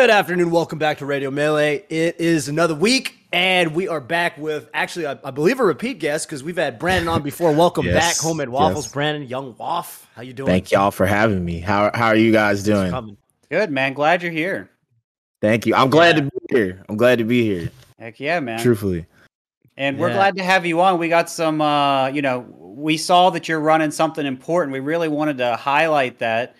Good afternoon. Welcome back to Radio Melee. It is another week, and we are back with actually, I believe, a repeat guest because we've had Brandon on before. Welcome back, Homemade Waffles. Yes. Brandon, Young Waff. How you doing? Thank y'all for having me. How are you guys doing? Good, man. Glad you're here. Thank you. I'm glad to be here. I'm glad to be here. Heck yeah, man. Truthfully. And we're glad to have you on. We got some, we saw that you're running something important. We really wanted to highlight that.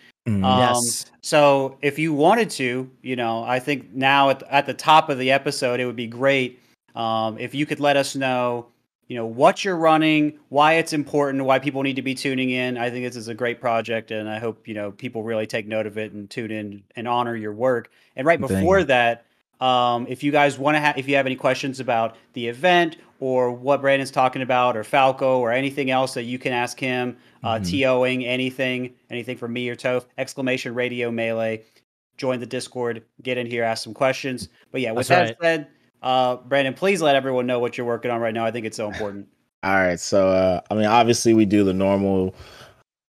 So if you wanted to, I think now at the top of the episode, it would be great if you could let us know, what you're running, why it's important, why people need to be tuning in. I think this is a great project, and I hope, people really take note of it and tune in and honor your work. And right before that, if you guys want to if you have any questions about the event or what Brandon's talking about or Falco or anything else that you can ask him, TOing anything from me or Toph, !Radio Melee, join the Discord, get in here, ask some questions. But yeah, with that said, Brandon, please let everyone know what you're working on right now. I think it's so important. All right. So, obviously we do the normal,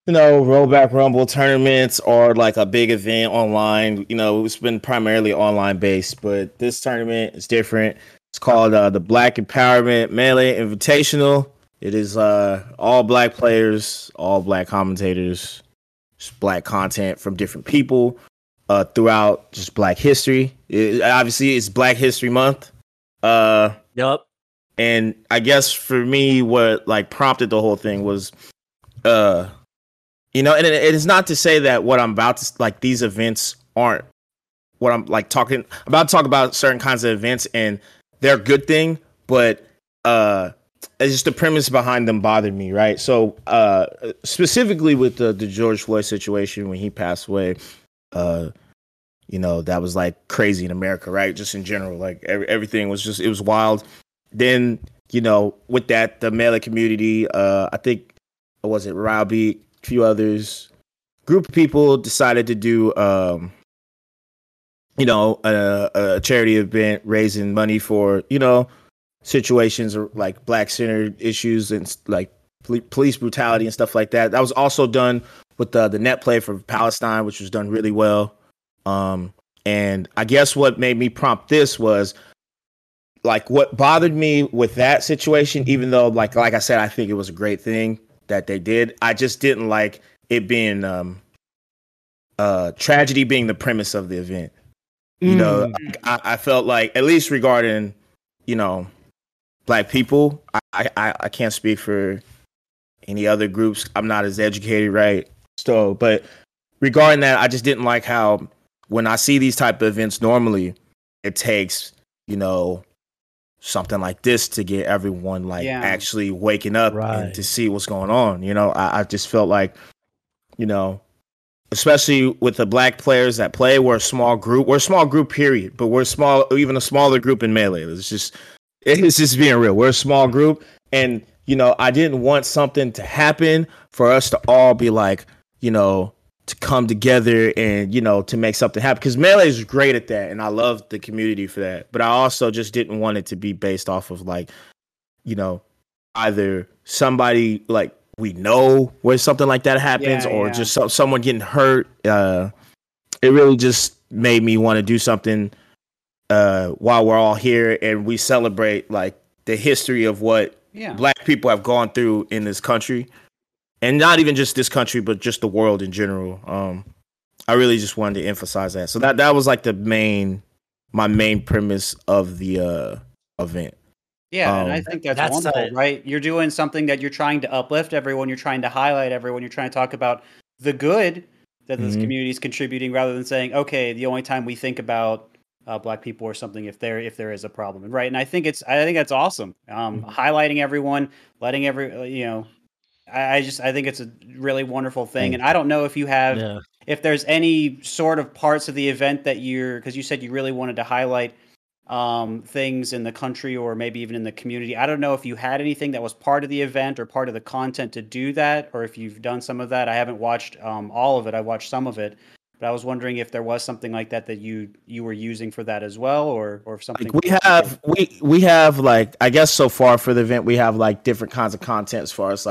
Rollback Rumble tournaments or like a big event online. It's been primarily online based, but this tournament is different. It's called the Black Empowerment Melee Invitational. It is all Black players, all Black commentators, just Black content from different people throughout just Black history. Obviously, it's Black History Month. Yep. And I guess for me, what prompted the whole thing was... and it is not to say that what I'm about to these events aren't what I'm talking about. Talk about certain kinds of events, and they're a good thing, but it's just the premise behind them bothered me, right? So specifically with the George Floyd situation when he passed away, that was crazy in America, right? Just in general, everything was just, it was wild. Then with that, the Melee community, I think was it Robbie? Few others, group of people decided to do a charity event raising money for situations or Black centered issues and police brutality and stuff like that. That was also done with the net play for Palestine, which was done really well. And I guess what made me prompt this was what bothered me with that situation, even though like I said, I think it was a great thing that they did. I just didn't like it being tragedy being the premise of the event. I felt at least regarding Black people, I can't speak for any other groups, I'm not as educated, right? So but regarding that, I just didn't like how when I see these type of events, normally it takes something like this to get everyone actually waking up and to see what's going on. I just felt especially with the Black players that play, we're a small group period, but we're small, even a smaller group in Melee. It's just being real. We're a small group. And, I didn't want something to happen for us to all be to come together and, to make something happen. Because Melee is great at that, and I love the community for that. But I also just didn't want it to be based off of, either somebody, we know where something like that happens or just someone getting hurt. It really just made me want to do something while we're all here and we celebrate, the history of what Black people have gone through in this country. And not even just this country, but just the world in general. I really just wanted to emphasize that. So that was my main premise of the event. Yeah, and I think that's wonderful, right? You're doing something that you're trying to uplift everyone. You're trying to highlight everyone. You're trying to talk about the good that this community is contributing, rather than saying, okay, the only time we think about Black people or something if there is a problem, right? And I think that's awesome. Highlighting everyone, letting every I think it's a really wonderful thing. And I don't know if you have, if there's any sort of parts of the event that because you said you really wanted to highlight things in the country or maybe even in the community. I don't know if you had anything that was part of the event or part of the content to do that, or if you've done some of that. I haven't watched all of it. I watched some of it, but I was wondering if there was something like that that you were using for that as well, or if something. We have I guess so far for the event, we have different kinds of content as far as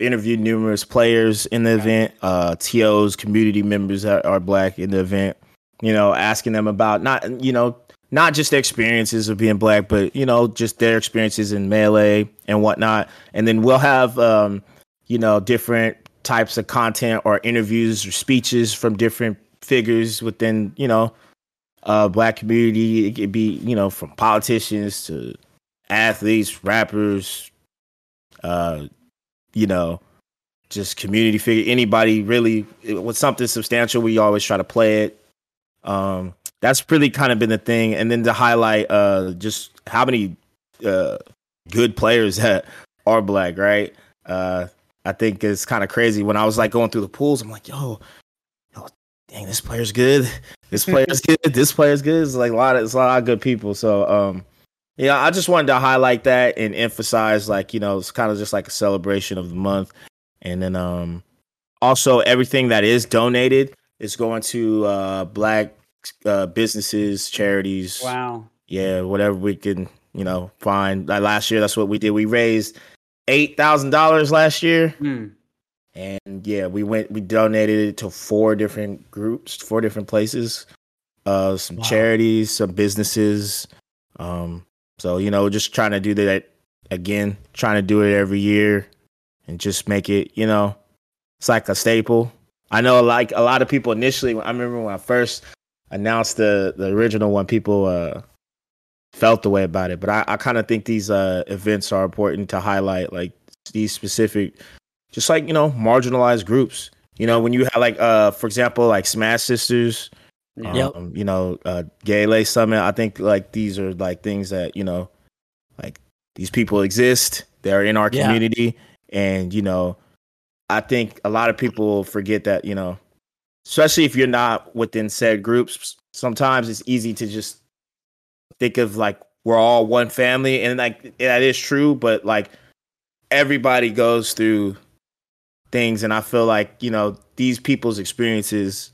interviewed numerous players in the event, TOs, community members that are Black in the event, you know, asking them about not just the experiences of being black, but, you know, just their experiences in Melee and whatnot. And then we'll have, you know, different types of content or interviews or speeches from different figures within, you know, black community. It could be, you know, from politicians to athletes, rappers, you know, just community figure, anybody really with something substantial. We always try to play it. That's really kind of been the thing. And then to highlight just how many good players that are black, right? I think it's kind of crazy. When I was like going through the pools, I'm like, yo, dang, this player's good. This player's good. This player's good. It's like a lot of good people. So, yeah, I just wanted to highlight that and emphasize, like, you know, it's kind of just like a celebration of the month. And then also everything that is donated is going to black businesses, charities. Wow. Yeah, whatever we can, you know, find. Like last year, that's what we did. We raised $8,000 last year. Mm. And yeah, we donated it to four different groups, four different places, some charities, some businesses. So, you know, just trying to do that again, trying to do it every year and just make it, you know, it's like a staple. I know like a lot of people initially, I remember when I first announced the original one, people felt the way about it. But I kind of think these events are important to highlight, like these specific, just like, you know, marginalized groups. You know, when you have like, for example, like Smash Sisters, you know, Gay Lay Summit, I think like these are like things that, you know, like these people exist. They're in our community. And, you know, I think a lot of people forget that, you know, especially if you're not within said groups, sometimes it's easy to just think of like we're all one family, and like that is true, but like everybody goes through things, and I feel like, you know, these people's experiences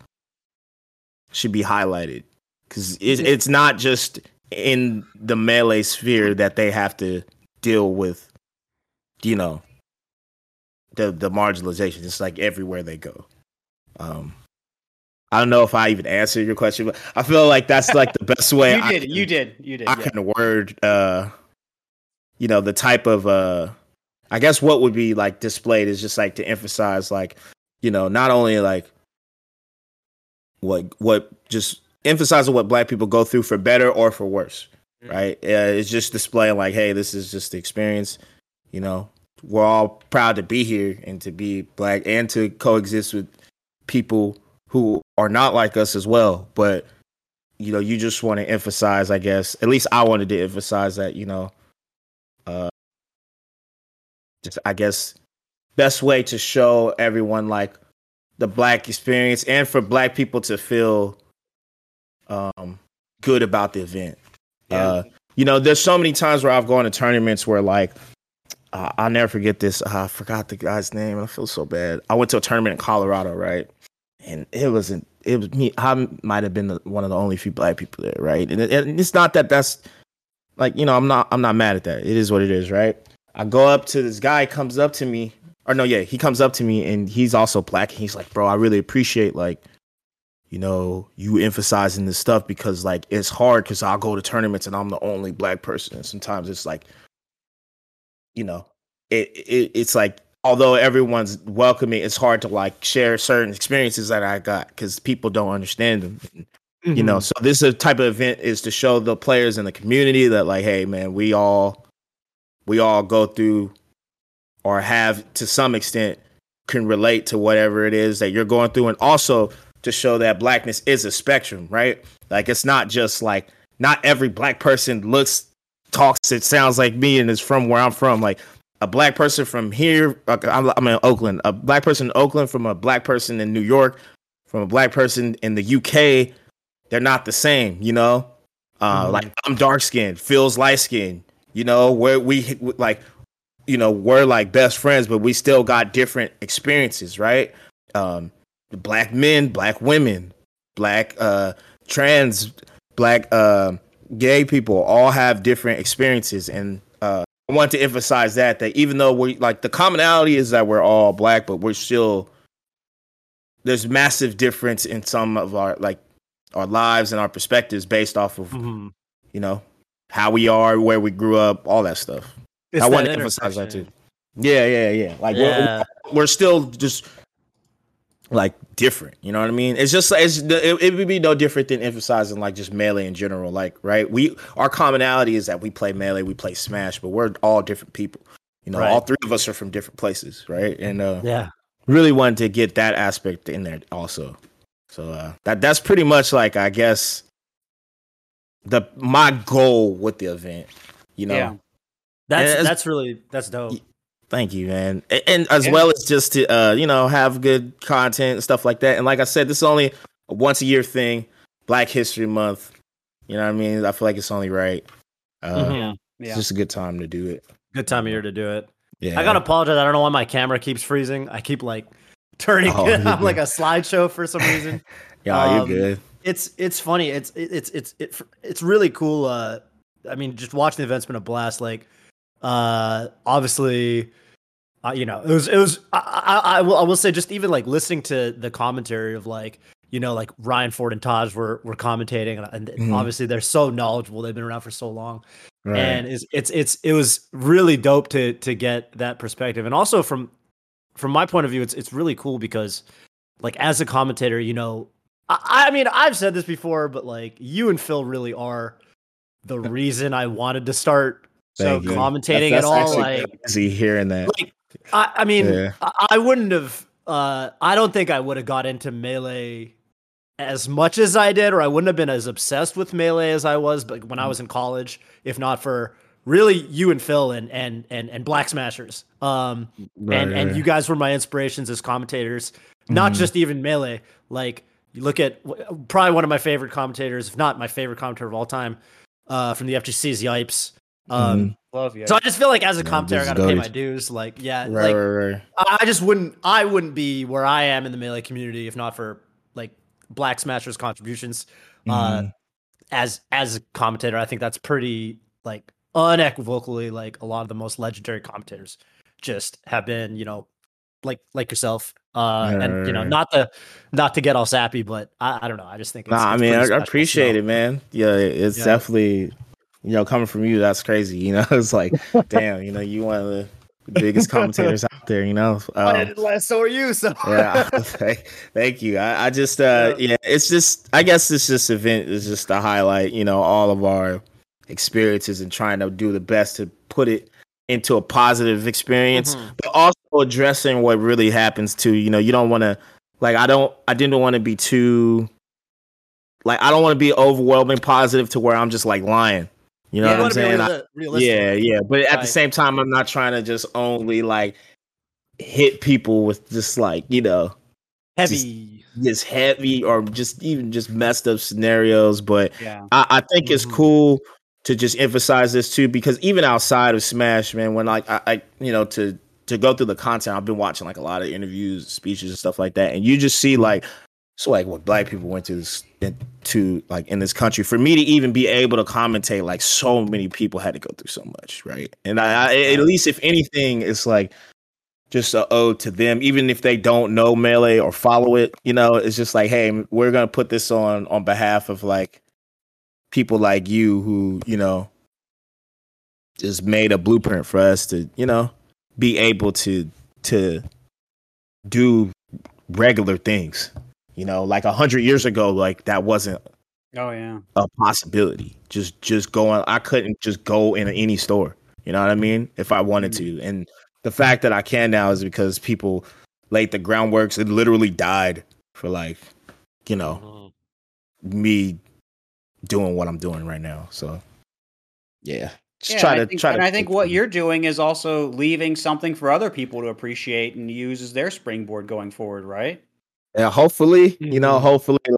should be highlighted because it's not just in the Melee sphere that they have to deal with, you know, the marginalization. It's like everywhere they go. I don't know if I even answered your question, but I feel like that's like the best way. You did. I can word, you know, the type of, I guess what would be like displayed is just like to emphasize, like, you know, not only like what just emphasizing what black people go through for better or for worse. Mm-hmm. Right. It's just displaying like, hey, this is just the experience, you know, we're all proud to be here and to be black and to coexist with people who are not like us as well. But, you know, you just want to emphasize, I guess, at least I wanted to emphasize that, you know, just, I guess, best way to show everyone like the black experience and for black people to feel good about the event. Yeah. You know, there's so many times where I've gone to tournaments where like, I'll never forget this. I forgot the guy's name. I feel so bad. I went to a tournament in Colorado, right? And it was me. I might have been one of the only few black people there, right? And it's not that that's like, you know, I'm not mad at that. It is what it is, right? I go up to this guy, comes up to me, he comes up to me, and he's also black. And he's like, bro, I really appreciate like, you know, you emphasizing this stuff because like it's hard because I'll go to tournaments and I'm the only black person. And sometimes it's like, you know, it's like, although everyone's welcoming, it's hard to like share certain experiences that I got because people don't understand them, mm-hmm. you know. So this is a type of event is to show the players in the community that like, hey man, we all go through or have to some extent can relate to whatever it is that you're going through, and also to show that blackness is a spectrum, right? Like it's not just like not every black person talks, it sounds like me, and is from where I'm from. Like a black person from here, I'm in Oakland, a black person in Oakland from a black person in New York, from a black person in the UK, they're not the same, you know? Mm-hmm. Like I'm dark skinned, Phil's light skinned, you know, where we like, you know, we're like best friends, but we still got different experiences, right? Black men, black women, black trans, black gay people all have different experiences, and I want to emphasize that even though we like the commonality is that we're all black, but there's massive difference in some of our like our lives and our perspectives based off of, you know, how we are, where we grew up, all that stuff. It's I want to emphasize that too. Yeah. Like we're still just like different. You know what I mean? It's just it would be no different than emphasizing like just Melee in general. Like, right? Our commonality is that we play Melee, we play Smash, but we're all different people. You know, all three of us are from different places, right? And really wanted to get that aspect in there also. So that's pretty much like I guess my goal with the event. You know, that's dope. Thank you, man. And as well as just to you know, have good content and stuff like that. And like I said, this is only a once a year thing. Black History Month. You know what I mean? I feel like it's only right. It's just a good time to do it. Good time of year to do it. Yeah. I gotta apologize. I don't know why my camera keeps freezing. I keep like turning it on like a slideshow for some reason. Yeah, you're good. It's funny. It's really cool. I mean, just watching the event's been a blast. Like, obviously, you know, it was. I will say, just even like listening to the commentary of like, you know, like Ryan Ford and Taj were commentating, and obviously they're so knowledgeable. They've been around for so long. Right. And it was really dope to get that perspective, and also from my point of view, it's really cool because, like, as a commentator, you know, I mean, I've said this before, but like you and Phil really are the reason I wanted to start commentating at all. Like, crazy hearing that. Like, I mean, I wouldn't have. I don't think I would have got into Melee as much as I did, or I wouldn't have been as obsessed with Melee as I was, but when I was in college, if not for really you and Phil and Black Smashers, and you guys were my inspirations as commentators, not just even Melee. Like, you look at probably one of my favorite commentators, if not my favorite commentator of all time, from the FGC's Yipes. Love Yipes. So I just feel like as a commentator, I gotta pay my dues. Like, I wouldn't be where I am in the Melee community if not for like Black Smasher's contributions as a commentator. I think that's pretty like unequivocally like a lot of the most legendary commentators just have been, you know, like yourself. And you know, not to get all sappy, but I don't know. I just think I appreciate it, man. Yeah, it's definitely, you know, coming from you, that's crazy. You know, it's like, damn, you know, you one of the biggest commentators out there, you know. So are you, so yeah. Thank you. I just it's just, I guess this event is just to highlight, you know, all of our experiences and trying to do the best to put it into a positive experience, but also addressing what really happens to, you know, you don't want to, like, I didn't want to be too, like, I don't want to be overwhelming positive to where I'm just like lying, you know what I'm saying? But at the same time, I'm not trying to just only like hit people with just like, you know, heavy or just even just messed up scenarios. But I think it's cool to just emphasize this too, because even outside of Smash, man, when like I you know, to go through the content, I've been watching like a lot of interviews, speeches and stuff like that, and you just see like, so like what Black people went to like in this country. For me to even be able to commentate, like so many people had to go through so much, right? And I at least if anything, it's like just an ode to them, even if they don't know Melee or follow it, you know. It's just like, hey, we're gonna put this on behalf of like people like you who, you know, just made a blueprint for us to, you know, be able to do regular things, you know, like 100 years ago, like that wasn't a possibility. Just going, I couldn't just go in any store, you know what I mean, if I wanted to. And the fact that I can now is because people laid the groundworks. It literally died for like, you know, me doing what I'm doing right now. So yeah. I think what you're doing is also leaving something for other people to appreciate and use as their springboard going forward, right? Yeah, hopefully, you know,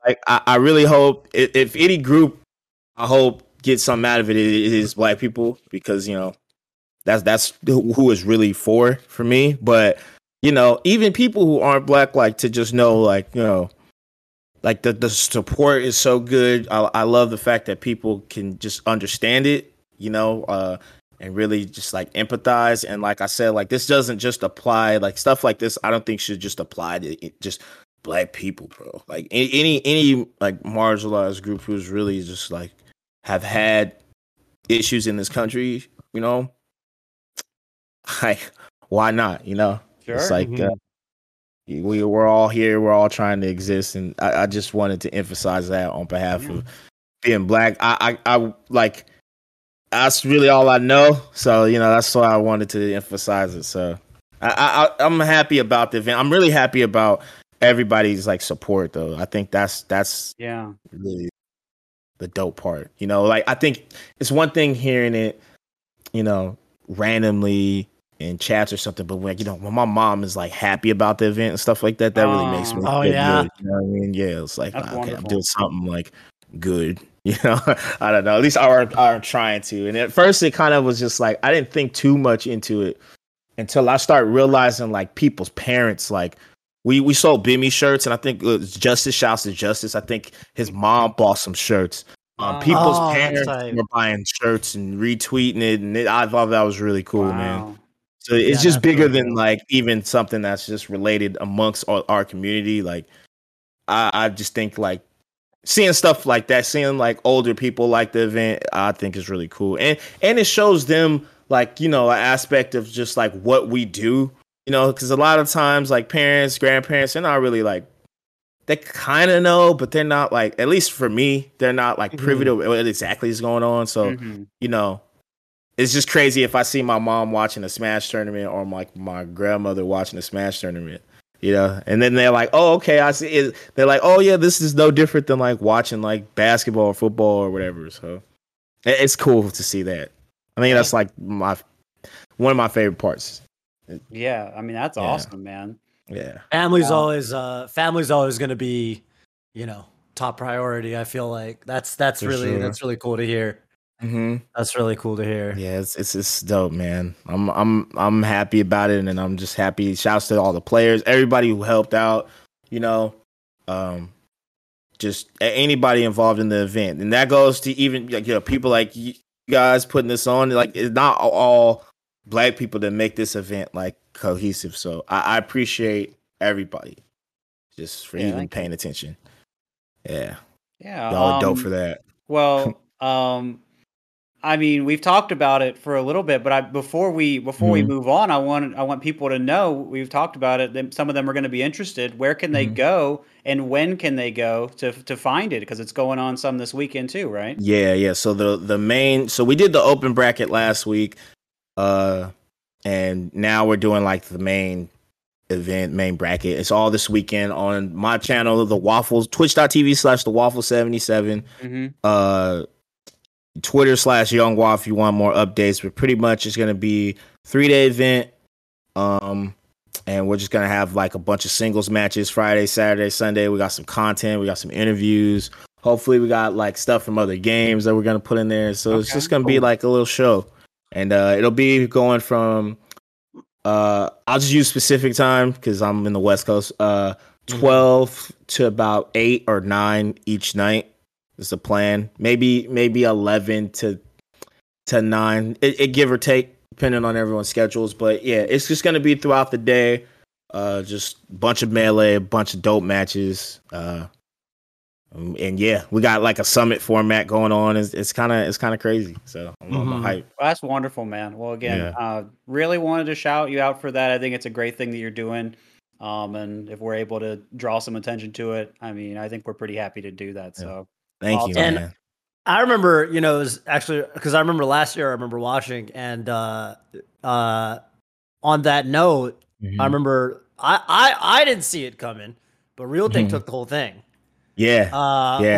like I really hope if any group, I hope gets something out of it, it is Black people, because, you know, that's who it's really for me. But, you know, even people who aren't Black, like to just know, like, you know, like the support is so good. I love the fact that people can just understand it, you know, and really just like empathize. And like I said, like this doesn't just apply, like stuff like this I don't think should just apply to just Black people, bro. Like any like marginalized group who's really just like have had issues in this country, you know. Like, why not? You know, sure. It's like we're all here. We're all trying to exist, and I just wanted to emphasize that on behalf of being Black. I like that's really all I know. So you know, that's why I wanted to emphasize it. So I'm happy about the event. I'm really happy about everybody's like support, though. I think that's really the dope part. You know, like I think it's one thing hearing it, you know, randomly in chats or something, but when you know when my mom is like happy about the event and stuff like that, that really makes me good. You know what I mean? Yeah, it's like okay, I'm doing something like good. You know, I don't know. At least I'm trying to. And at first, it kind of was just like I didn't think too much into it until I started realizing like people's parents like. We sold Bimmy shirts, and I think Justice, shouts to Justice, I think his mom bought some shirts. People's parents were buying shirts and retweeting it, and I thought that was really cool, man. So it's just bigger really than cool. Like even something that's just related amongst our community. Like I just think like seeing stuff like that, seeing like older people like the event, I think is really cool, and it shows them like you know an aspect of just like what we do. You know, because a lot of times, like parents, grandparents, they're not really like they kind of know, but they're not like at least for me, they're not like privy to what exactly is going on. So you know, it's just crazy if I see my mom watching a Smash tournament or like my grandmother watching a Smash tournament, you know, and then they're like, oh, okay, I see. It. They're like, oh yeah, this is no different than like watching like basketball or football or whatever. So it's cool to see that. I mean, that's like one of my favorite parts. Yeah, I mean that's awesome, man. Yeah, family's always going to be, you know, top priority. I feel like that's for really sure. That's really cool to hear. That's really cool to hear. Yeah, it's dope, man. I'm happy about it, and I'm just happy. Shouts to all the players, everybody who helped out. You know, just anybody involved in the event, and that goes to even like you know people like you guys putting this on. Like it's not all Black people that make this event like cohesive. So I appreciate everybody just for even paying attention. Yeah. Y'all dope for that. Well, I mean, we've talked about it for a little bit, but before we move on, I want people to know we've talked about it. That some of them are going to be interested. Where can they go and when can they go to find it? Because it's going on some this weekend too, right? Yeah. So so we did the open bracket last week. And now we're doing like the main bracket. It's all this weekend on my channel, The Waffles, twitch.tv/thewaffle77, Twitter /YoungWaff if you want more updates. But pretty much it's gonna be a 3-day event. And we're just gonna have like a bunch of singles matches Friday, Saturday, Sunday. We got some content, we got some interviews. Hopefully we got like stuff from other games that we're gonna put in there. So it's just gonna be like a little show. And it'll be going from, I'll just use specific time because I'm in the West Coast, 12 to about 8 or 9 each night is the plan. Maybe 11 to 9, it give or take, depending on everyone's schedules. But yeah, it's just going to be throughout the day, just a bunch of melee, a bunch of dope matches. And yeah, we got like a summit format going on. It's kind of crazy. So I'm on the hype. Well, that's wonderful, man. Well, again, really wanted to shout you out for that. I think it's a great thing that you're doing. And if we're able to draw some attention to it, I mean, I think we're pretty happy to do that. So thank you. And man. I remember, you know, it was actually because I remember last year I remember watching, and on that note, I remember I didn't see it coming, but Real Thing took the whole thing. Yeah.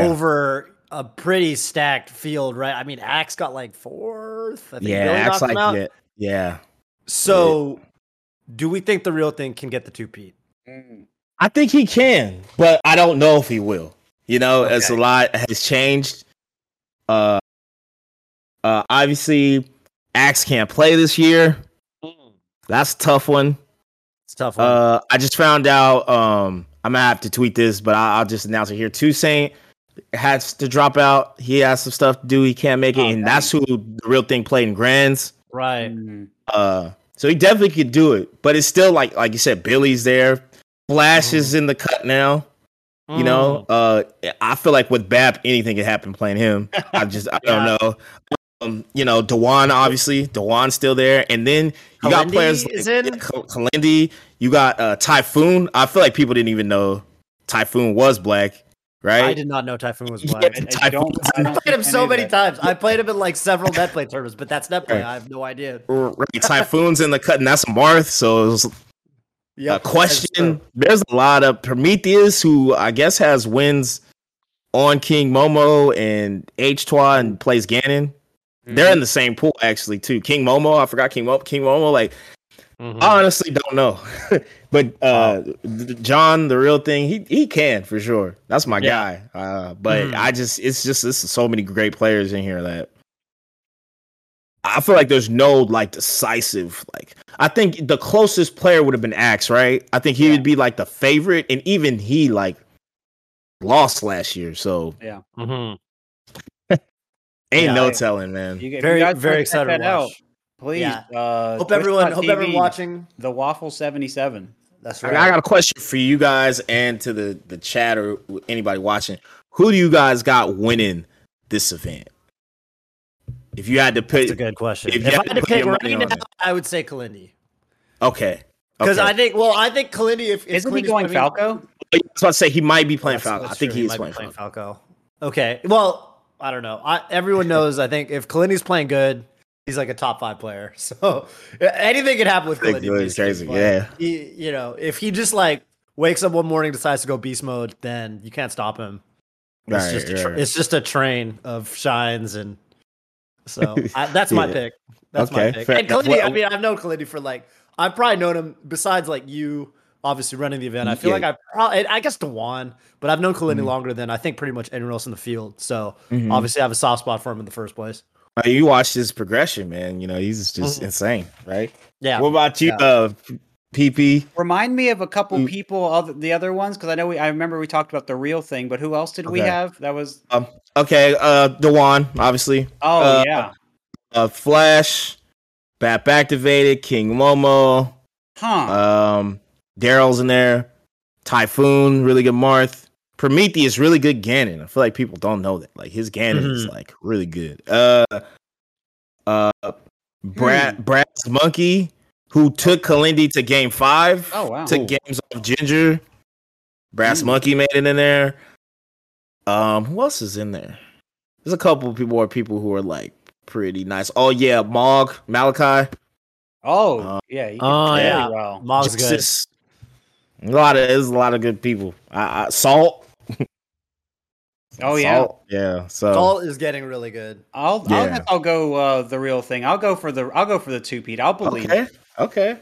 Over a pretty stacked field, right? I mean, Axe got like fourth. I think Axe knocked him out. Yeah. So, do we think the Real Thing can get the 2-peat? I think he can, but I don't know if he will. You know, as a lot has changed. Obviously, Axe can't play this year. That's a tough one. I just found out. I'm gonna have to tweet this, but I'll just announce it here. Toussaint has to drop out. He has some stuff to do. He can't make it, and that's who the Real Thing played in Grands. Right. So he definitely could do it, but it's still like you said, Billy's there. Flash is in the cut now. You know, I feel like with BAP, anything could happen playing him. I don't know. You know, Dewan, obviously. Dewan's still there. And then you got players like Kalindi. You got Typhoon. I feel like people didn't even know Typhoon was black, right? I did not know Typhoon was black. Yeah, I played him so many times. I played him in like several netplay tournaments, but that's netplay. I have no idea. Right. Typhoon's in the cut, and that's Marth, so it was question. There's a lot of Prometheus, who I guess has wins on King Momo and H-Twa and plays Ganon. Mm-hmm. They're in the same pool actually too. King Momo, I forgot King Momo. Like, I honestly don't know, but John, the real thing, he can for sure. That's my guy. But I just, it's just this is so many great players in here that I feel like there's no like decisive like. I think the closest player would have been Axe, right? I think he would be like the favorite, and even he like lost last year. So no telling, man. Very excited to watch. Please, hope everyone watching the Waffle 77. That's right. I got a question for you guys and to the chat or anybody watching. Who do you guys got winning this event? If you had to pick, that's a good question. If I had to pick right now, I would say Kalindi. Okay. Because I think Kalindi. Isn't he going Falco? I was about to say he might be playing Falco. I think he is playing Falco. Okay. Well, I don't know. Everyone knows. I think if Kalindi's playing good, he's like a top 5 player. So anything could happen with Kalindi. It's crazy. Yeah. He, you know, if he just like wakes up one morning, decides to go beast mode, then you can't stop him. It's just a train of shines and. So that's my pick. That's my pick. Fair. And Kalindi, I mean, I've known Kalindi for like, I've probably known him besides like you, obviously running the event. I feel like I guess Dewan, but I've known Kalindi longer than I think pretty much anyone else in the field. So obviously I have a soft spot for him in the first place. You watched his progression, man. You know, he's just insane, right? Yeah. What about you, PP? Remind me of a couple people, the other ones, because I know I remember we talked about the real thing, but who else did we have? That was Dewan, obviously. Oh Flash, BAP activated, King Momo, Daryl's in there, Typhoon, really good Marth, Prometheus, really good Ganon. I feel like people don't know that. Like his Ganon is like really good. Brad's monkey, who took Kalindi to game 5. Oh, wow. Took games off Ginger. Brass Monkey made it in there. Who else is in there? There's a couple of people who are like pretty nice. Oh, yeah. Mog, Malachi. Oh, yeah. He well. Mog's Justice. Good. There's a lot of good people. Salt. Salt is getting really good. I'll go the real thing. I'll go for the two-peat. I'll believe it. Okay.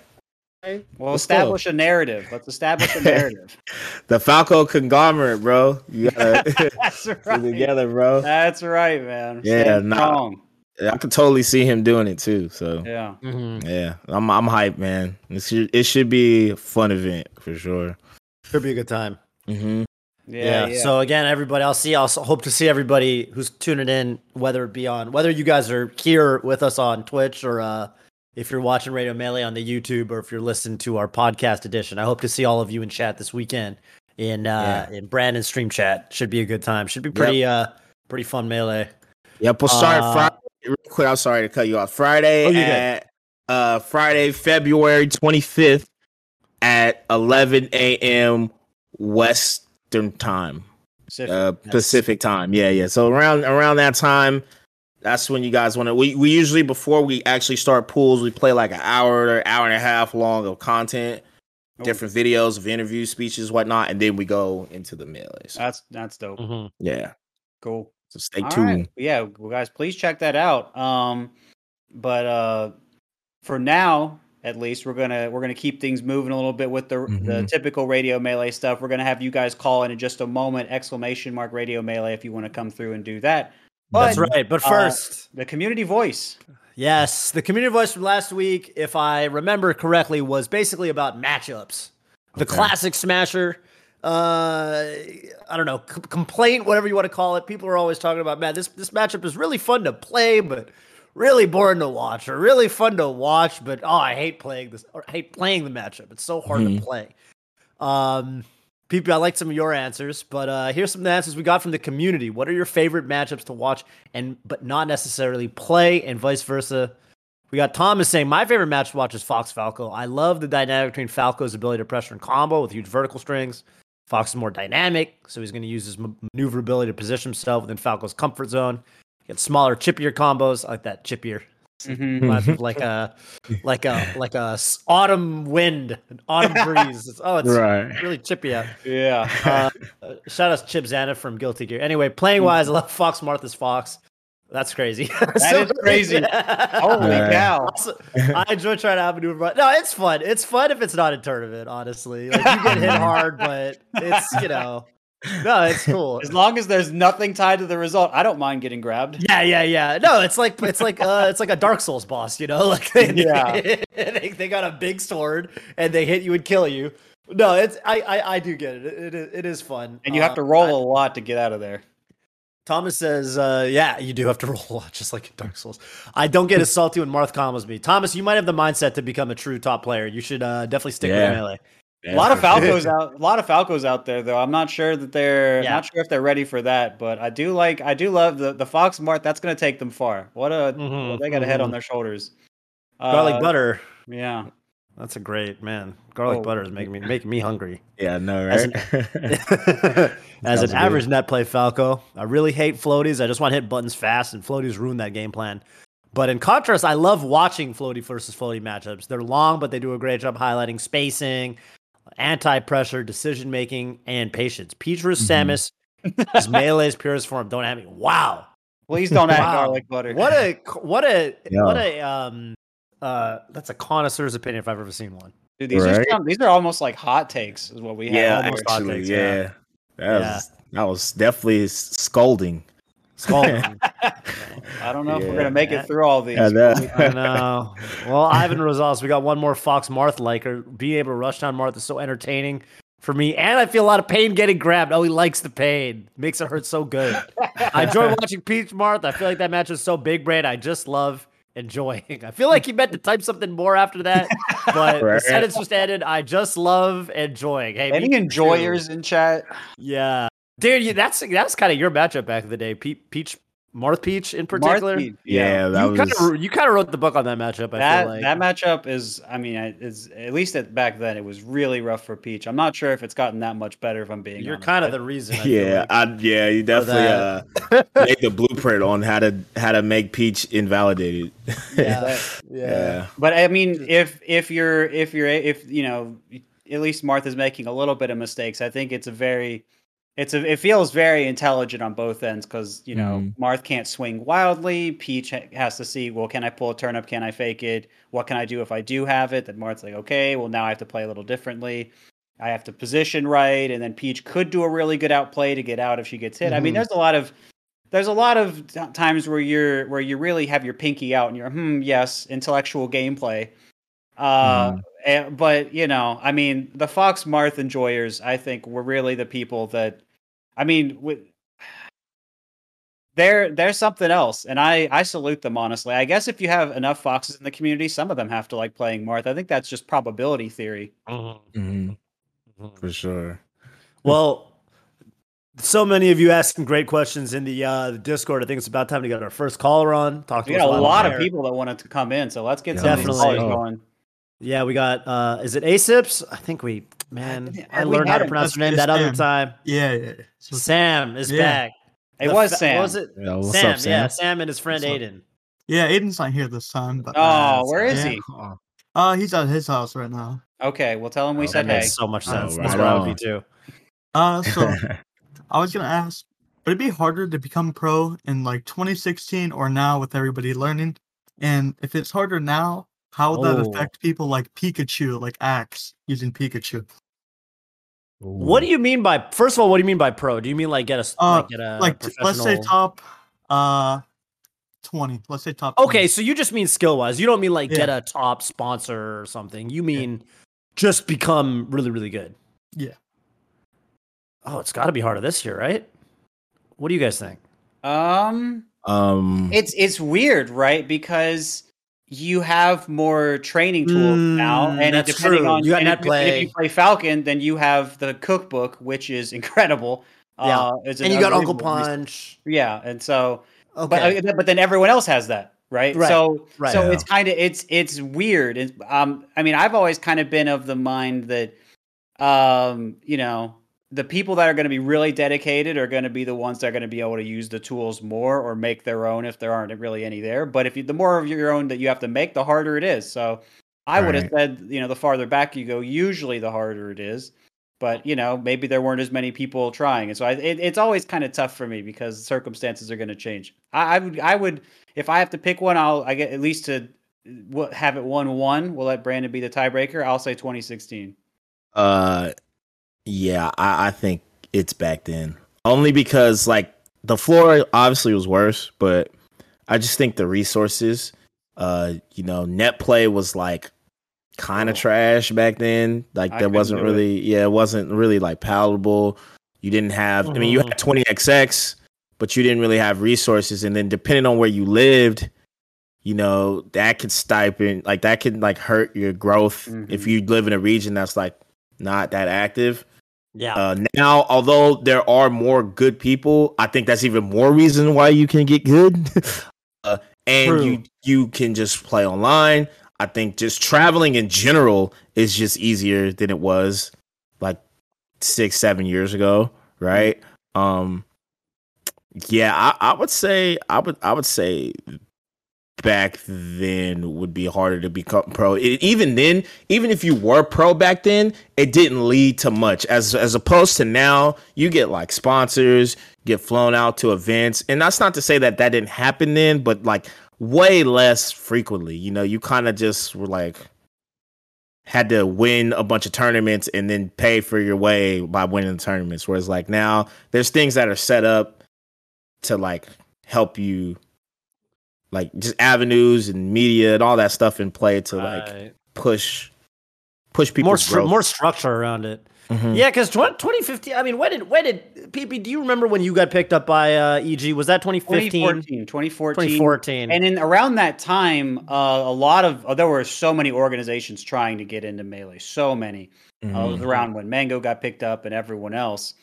Well, establish a narrative. Let's establish a narrative. The Falco conglomerate, bro. You gotta that's right. Together, bro. That's right, man. Yeah, I could totally see him doing it too. So I'm hyped, man. It should be a fun event for sure. Should be a good time. Mm-hmm. Yeah. So again, everybody, I'll hope to see everybody who's tuning in, whether you guys are here with us on Twitch or if you're watching Radio Melee on the YouTube or if you're listening to our podcast edition. I hope to see all of you in chat this weekend in Brandon's stream chat. Should be a good time. Should be pretty pretty fun Melee. Yep, we'll start Friday real quick. I'm sorry to cut you off. Friday, February 25th at 11 a.m. West time, Pacific time. Yeah. So around that time, that's when you guys want to. We usually, before we actually start pools, we play like an hour or hour and a half long of content, different videos of interviews, speeches, whatnot, and then we go into the Melee. So. That's dope. Mm-hmm. Yeah, cool. So stay tuned. Right. Yeah, well, guys, please check that out. But for now. At least we're gonna keep things moving a little bit with the typical Radio Melee stuff. We're gonna have you guys call in just a moment! ! Radio Melee if you want to come through and do that. But, that's right. But first, the community voice. Yes, the community voice from last week, if I remember correctly, was basically about matchups. The classic Smasher. I don't know, complaint, whatever you want to call it. People are always talking about, man, this matchup is really fun to play, but. Really boring to watch, or really fun to watch, but I hate playing the matchup. It's so hard to play. Peep, I like some of your answers, but here's some of the answers we got from the community. What are your favorite matchups to watch and but not necessarily play, and vice versa? We got Thomas saying, my favorite match to watch is Fox Falco. I love the dynamic between Falco's ability to pressure and combo with huge vertical strings. Fox is more dynamic, so he's going to use his maneuverability to position himself within Falco's comfort zone. Get smaller, chippier combos. I like that, chippier. Mm-hmm. like a autumn wind, an autumn breeze. It's right. Really chippy out. Yeah. Shout out to Chip Zanna from Guilty Gear. Anyway, playing wise, I love Fox Marth as Fox. That's crazy. That is crazy. Holy cow! Also, I enjoy trying to outmaneuver, but no, it's fun. It's fun if it's not a tournament. Honestly, like you get hit hard, but it's No, it's cool. As long as there's nothing tied to the result, I don't mind getting grabbed. Yeah. No, it's like a Dark Souls boss, Like they got a big sword and they hit you and kill you. No, it's I do get it. It is fun, and you have to roll a lot to get out of there. Thomas says, "Yeah, you do have to roll a lot, just like in Dark Souls." I don't get as salty when Marth combos me. Thomas, you might have the mindset to become a true top player. You should definitely stick with melee. Yeah. A lot of Falcos out there, though. I'm not sure that they're not sure if they're ready for that, but I do love the Fox Marth. That's going to take them far. They got a head on their shoulders. Garlic butter. Yeah, that's a great man. Garlic butter is making me hungry. Yeah, no, right. As an average net play Falco, I really hate floaties. I just want to hit buttons fast, and floaties ruin that game plan. But in contrast, I love watching floaty versus floaty matchups. They're long, but they do a great job highlighting spacing, anti-pressure, decision-making, and patience. Peach versus Samus is Melee's purest form. Don't at me. Wow. Please don't add garlic butter. That's a connoisseur's opinion if I've ever seen one. Dude, these are almost like hot takes is what we have. Yeah, almost actually, hot takes, yeah. That was definitely scolding. I don't know if we're going to make it through all these. I know. Well, Ivan Rosales, we got one more Fox Marth liker. Being able to rush down Marth is so entertaining for me, and I feel a lot of pain getting grabbed. Oh, he likes the pain. Makes it hurt so good. I enjoy watching Peach Marth. I feel like that match is so big brain. I just love enjoying. I feel like he meant to type something more after that, but the sentence just ended. I just love enjoying. Hey, any enjoyers in chat? Yeah. Dude, that's kind of your matchup back in the day, Marth Peach in particular. You kind of wrote the book on that matchup. I feel like that matchup is at least back then it was really rough for Peach. I'm not sure if it's gotten that much better. If I'm being honest, kind of the reason. You definitely made the blueprint on how to make Peach invalidated. But I mean, if at least Marth is making a little bit of mistakes. I think it's it feels very intelligent on both ends because, Marth can't swing wildly. Peach has to see, well, can I pull a turnip? Can I fake it? What can I do if I do have it? Then Marth's like, okay, well, now I have to play a little differently. I have to position right. And then Peach could do a really good outplay to get out if she gets hit. I mean, there's a lot of times where you really have your pinky out and you're, intellectual gameplay. But, I mean, the Fox Marth enjoyers, I think, were really the people that, I mean, they're something else. And I salute them, honestly. I guess if you have enough Foxes in the community, some of them have to like playing Marth. I think that's just probability theory. For sure. Well, so many of you asking great questions in the Discord. I think it's about time to get our first caller on. We got a lot of people that wanted to come in, so let's get some callers going. Yeah, we got, is it ASIPS? I think I learned how to pronounce her name that Sam. Other time. Yeah. Sam is back. It was Sam. What was it? Yeah, Sam, up, Sam, yeah, Sam and his friend Aiden. Yeah, Aiden's not here this time. But, where is he? He's at his house right now. Okay, well, tell him we said hey. That makes so much sense. That's what I would be too. So, I was going to ask, would it be harder to become pro in like 2016 or now with everybody learning? And if it's harder now, how would that affect people like Pikachu, like Axe, using Pikachu? Ooh. What do you mean by pro? Do you mean like get a professional... let's say top 20. Let's say top 20. Okay, so you just mean skill-wise. You don't mean like get a top sponsor or something. You mean just become really, really good. Yeah. Oh, it's got to be harder this year, right? What do you guys think? It's weird, right? Because... you have more training tools now, and that's depending true. On you and if you play Falcon, then you have the cookbook, which is incredible. Yeah, and you got Uncle Punch. Yeah, and so, okay. but then everyone else has that, right? So it's kind of it's weird. It's, I mean, I've always kind of been of the mind that, you know, the people that are going to be really dedicated are going to be the ones that are going to be able to use the tools more or make their own if there aren't really any there. But if you, the more of your own that you have to make, the harder it is. So I would have said, you know, the farther back you go, usually the harder it is. But, you know, maybe there weren't as many people trying. And so it's always kind of tough for me because circumstances are going to change. I would, if I have to pick one, I get at least to have it 1-1. We'll let Brandon be the tiebreaker. I'll say 2016. Yeah, I think it's back then. Only because, like, the floor obviously was worse, but I just think the resources, you know, net play was, like, kind of trash back then. Like, there wasn't really, it wasn't really, like, palatable. You didn't have, I mean, you had 20XX, but you didn't really have resources. And then depending on where you lived, you know, that could stipend, like, that could, like, hurt your growth if you live in a region that's, like, not that active. Yeah. Now, although there are more good people, I think that's even more reason why you can get good. And True. you can just play online. I think just traveling in general is just easier than it was like 6-7 years ago, right? Yeah, I would say back then would be harder to become pro. Even then, even if you were pro back then, it didn't lead to much as opposed to now. You get like sponsors, get flown out to events, and that's not to say that didn't happen then, but like way less frequently. You know, you kind of just were like had to win a bunch of tournaments and then pay for your way by winning the tournaments, whereas like now there's things that are set up to like help you, like just avenues and media and all that stuff in play to like push people more structure around it. Yeah, because 2015. I mean, when did PP? Do you remember when you got picked up by EG? Was that 2015? 2014. And in around that time, a lot of there were so many organizations trying to get into Melee. So many. It was around when Mango got picked up and everyone else.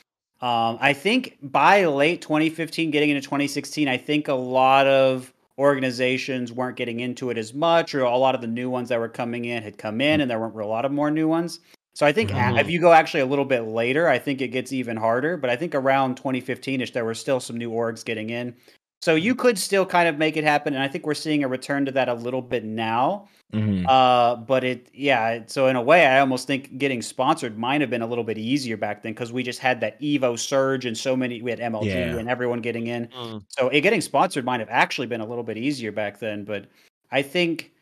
I think by late 2015, getting into 2016, I think a lot of organizations weren't getting into it as much, or a lot of the new ones that were coming in had come in and there weren't a lot of more new ones. So I think if you go actually a little bit later, I think it gets even harder. But I think around 2015-ish, there were still some new orgs getting in. So you could still kind of make it happen. And I think we're seeing a return to that a little bit now. But so in a way, I almost think getting sponsored might have been a little bit easier back then because we just had that Evo surge and so many, we had MLG and everyone getting in. So getting sponsored might have actually been a little bit easier back then. But I think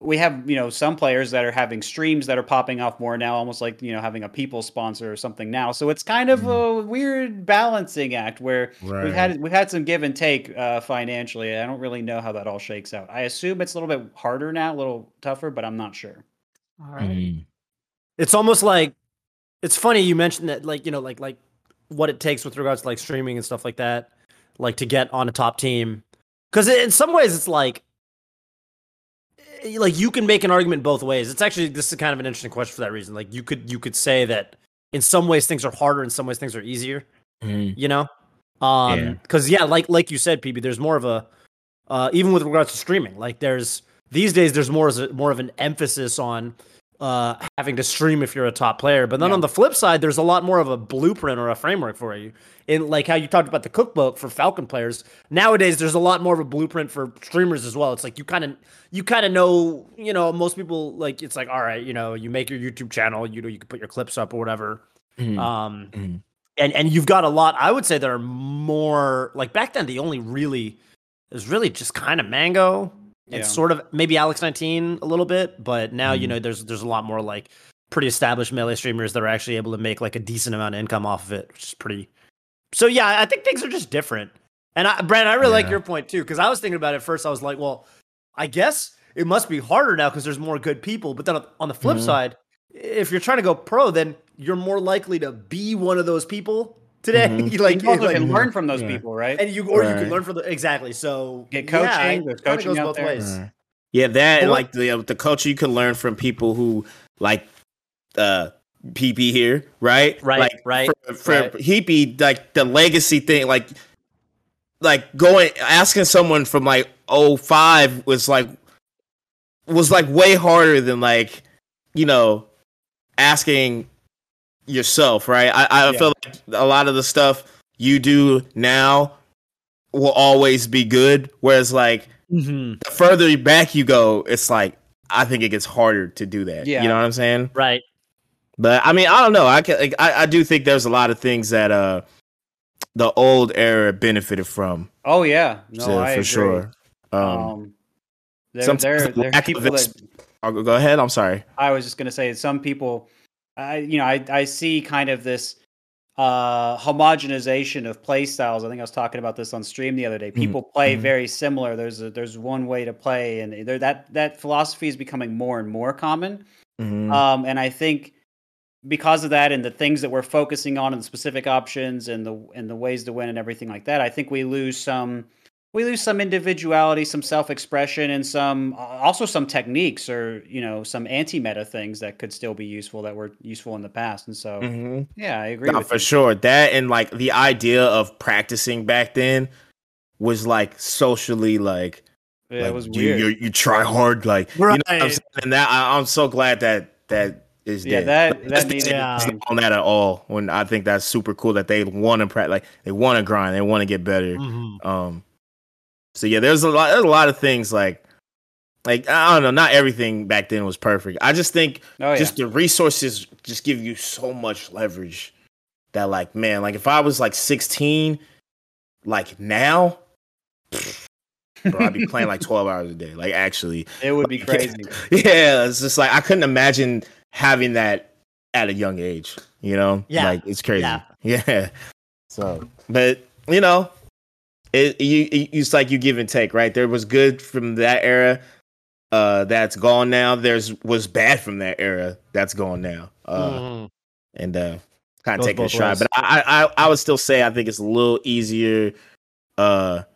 we have, you know, some players that are having streams that are popping off more now, almost like, you know, having a people sponsor or something now. So it's kind of a weird balancing act where we've had some give and take financially. I don't really know how that all shakes out. I assume it's a little bit harder now, a little tougher, but I'm not sure. All right. It's almost like, it's funny you mentioned that, like, you know, like what it takes with regards to like streaming and stuff like that, like to get on a top team. Because in some ways it's like you can make an argument both ways. It's actually, this is kind of an interesting question for that reason. Like you could say that in some ways things are harder, in some ways things are easier, you know? Cause like you said, PB, there's more of a, even with regards to streaming, like these days there's more of an emphasis on having to stream if you're a top player. But then on the flip side, there's a lot more of a blueprint or a framework for you. And like how you talked about the cookbook for Falcon players, nowadays there's a lot more of a blueprint for streamers as well. It's like you kind of know, you know, most people, like it's like, all right, you know, you make your YouTube channel, you know, you can put your clips up or whatever. And you've got a lot. I would say there are more, like back then the only really, it was really just kind of Mango. And sort of maybe Alex 19 a little bit, but now, you know, there's a lot more like pretty established Melee streamers that are actually able to make like a decent amount of income off of it, which is pretty. So yeah, I think things are just different. And Brandon, I really like your point too, because I was thinking about it first. I was like, well, I guess it must be harder now because there's more good people. But then on the flip side, if you're trying to go pro, then you're more likely to be one of those people today. Mm-hmm. Like, you also like, can learn from those people, right? And you can learn from the So get coaching. There's coaching goes out both there. Ways. Mm-hmm. Yeah, that and like the culture you can learn from people who like PP here, right? Right. For Heapy, like the legacy thing, like going asking someone from like 05 was like way harder than like, you know, asking yourself, right? I feel like a lot of the stuff you do now will always be good, whereas like the further back you go, it's like I think it gets harder to do that. Yeah. You know what I'm saying? Right. But I mean, I don't know. I do think there's a lot of things that the old era benefited from. Oh yeah, no, so, I agree. Sure. Go ahead. I'm sorry. I was just gonna say some people. I see kind of this homogenization of play styles. I think I was talking about this on stream the other day. People play very similar. There's one way to play, and that philosophy is becoming more and more common. Mm-hmm. And I think because of that, and the things that we're focusing on, and the specific options, and the ways to win, and everything like that, I think we lose some. We lose some individuality, some self-expression, and some techniques or, you know, some anti-meta things that could still be useful that were useful in the past. And so, yeah, I agree. For sure. That and like the idea of practicing back then was like socially like, yeah, like it was weird. You try hard, like, you know what I'm saying? And that I'm so glad that is dead. That needs on that at all. When I think that's super cool that they want to practice, like they want to grind, they want to get better. Mm-hmm. So yeah, there's a lot of things like I don't know, not everything back then was perfect. I just think the resources just give you so much leverage that like, man, like if I was like 16, like now, bro, I'd be playing like 12 hours a day. Like actually, it would be crazy. Yeah, it's just like I couldn't imagine having that at a young age. You know, like it's crazy. Yeah. So, but you know. It's like you give and take, right? There was good from that era that's gone now. Was bad from that era that's gone now. And kind of taking a shot. But I would still say I think it's a little easier to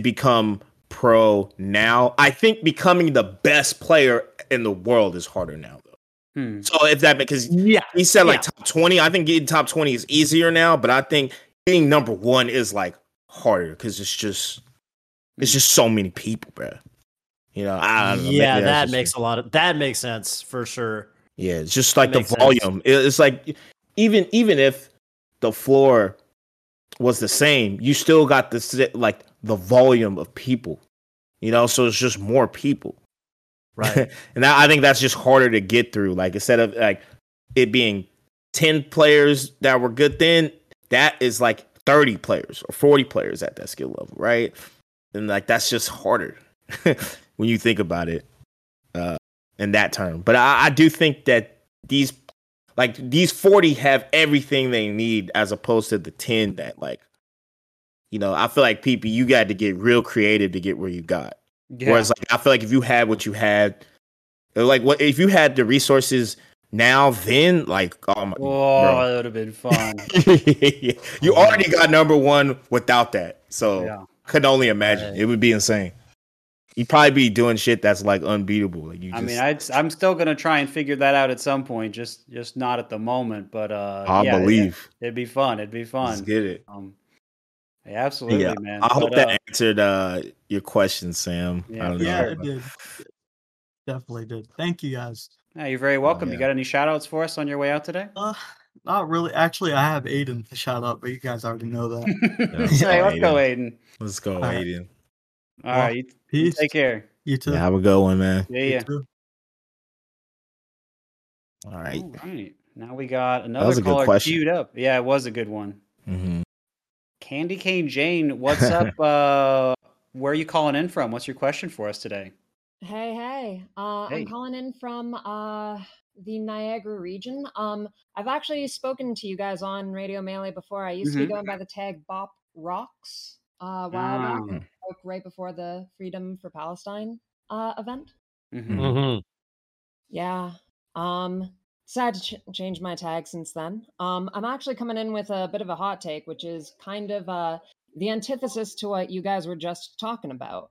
become pro now. I think becoming the best player in the world is harder now, though. So if that because he said like top 20, I think getting top 20 is easier now, but I think being number one is like harder because it's just so many people, bro. You know, I don't know. Yeah, that makes a lot of that makes sense for sure. Yeah, it's just like the volume. It's like even if the floor was the same, you still got this like the volume of people. You know, so it's just more people, right? And I think that's just harder to get through. Like instead of like it being 10 players that were good then, that is like 30 players or 40 players at that skill level, right? And like that's just harder when you think about it in that term. But I do think that these 40 have everything they need as opposed to the 10 that like, you know, I feel like people, you got to get real creative to get where you got. Yeah. Whereas like I feel like if you had what you had, like what if you had the resources now then, like, oh my god. Oh, that would have been fun. You already got number one without that. So could only imagine. It would be insane. You'd probably be doing shit that's like unbeatable. Like you I'm still gonna try and figure that out at some point, just not at the moment. But I believe it'd be fun. Let's get it. Absolutely, man. I hope that answered your question, Sam. Yeah, I don't know. It did. Definitely did. Thank you guys. Yeah, you're very welcome. You got any shout-outs for us on your way out today? Not really. Actually, I have Aiden to shout-out, but you guys already know that. Let's go, Aiden. All right. You take care. You too. Yeah, have a good one, man. Yeah. All right. All right. Now we got another caller queued up. Yeah, it was a good one. Mm-hmm. Candy Cane Jane, what's up? Where are you calling in from? What's your question for us today? Hey. I'm calling in from the Niagara region. I've actually spoken to you guys on Radio Melee before. I used to be going by the tag BAP Rocks while back, like right before the Freedom for Palestine event. Yeah. Sad to change my tag since then. I'm actually coming in with a bit of a hot take, which is kind of the antithesis to what you guys were just talking about.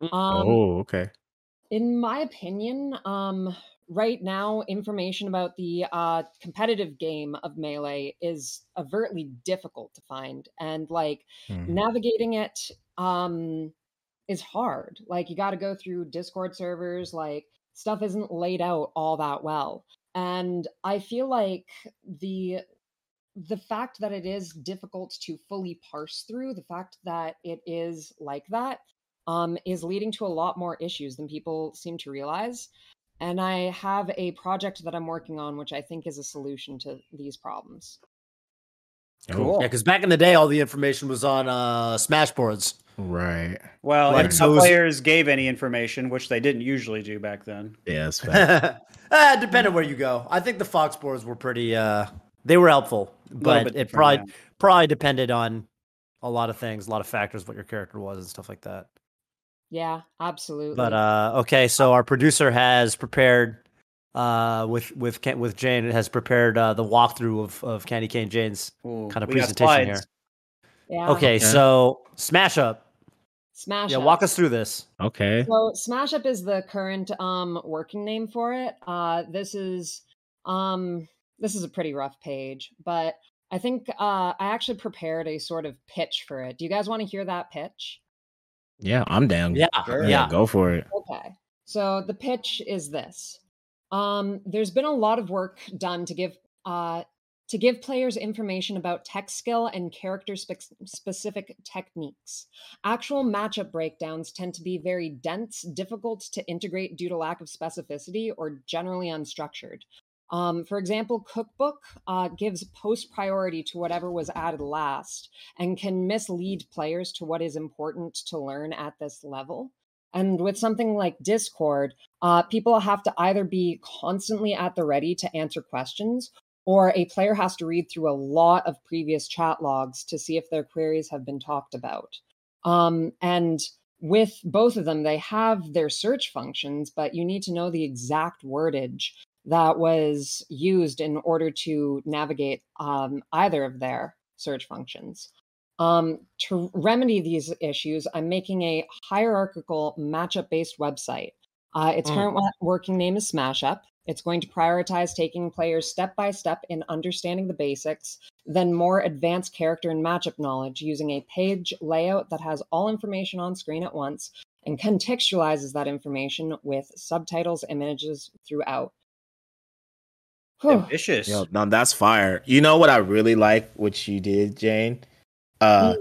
Okay. In my opinion, right now, information about the competitive game of Melee is overtly difficult to find. And, like, navigating it is hard. Like, you got to go through Discord servers. Like, stuff isn't laid out all that well. And I feel like the fact that it is difficult to fully parse through, the fact that it is like that, is leading to a lot more issues than people seem to realize. And I have a project that I'm working on, which I think is a solution to these problems. Cool. Yeah, because back in the day, all the information was on Smashboards. Right. Well, if no players gave any information, which they didn't usually do back then. Yes. Yeah, depending on where you go. I think the Fox boards were pretty, they were helpful, but it probably depended on a lot of things, a lot of factors, what your character was and stuff like that. Yeah, absolutely. But, okay. So our producer has prepared, with Jane, has prepared, the walkthrough of Candy Cane Jane's kind of presentation here. Yeah. Okay, so Smash Up. Smash Up. Yeah, walk us through this. Okay. So Smash Up is the current working name for it. This is a pretty rough page, but I think I actually prepared a sort of pitch for it. Do you guys want to hear that pitch? Yeah, I'm down. Yeah, sure. Yeah, go for it. Okay. So the pitch is this. There's been a lot of work done to give to give players information about tech skill and character-specific techniques. Actual matchup breakdowns tend to be very dense, difficult to integrate due to lack of specificity, or generally unstructured. For example, Cookbook gives post priority to whatever was added last and can mislead players to what is important to learn at this level. And with something like Discord, people have to either be constantly at the ready to answer questions, or a player has to read through a lot of previous chat logs to see if their queries have been talked about. And with both of them, they have their search functions, but you need to know the exact wordage that was used in order to navigate either of their search functions. To remedy these issues, I'm making a hierarchical matchup-based website. Its current working name is Smash Up. It's going to prioritize taking players step by step in understanding the basics, then more advanced character and matchup knowledge using a page layout that has all information on screen at once and contextualizes that information with subtitles, images throughout. Ambitious. Yo, now that's fire. You know what I really like, which you did, Jane? I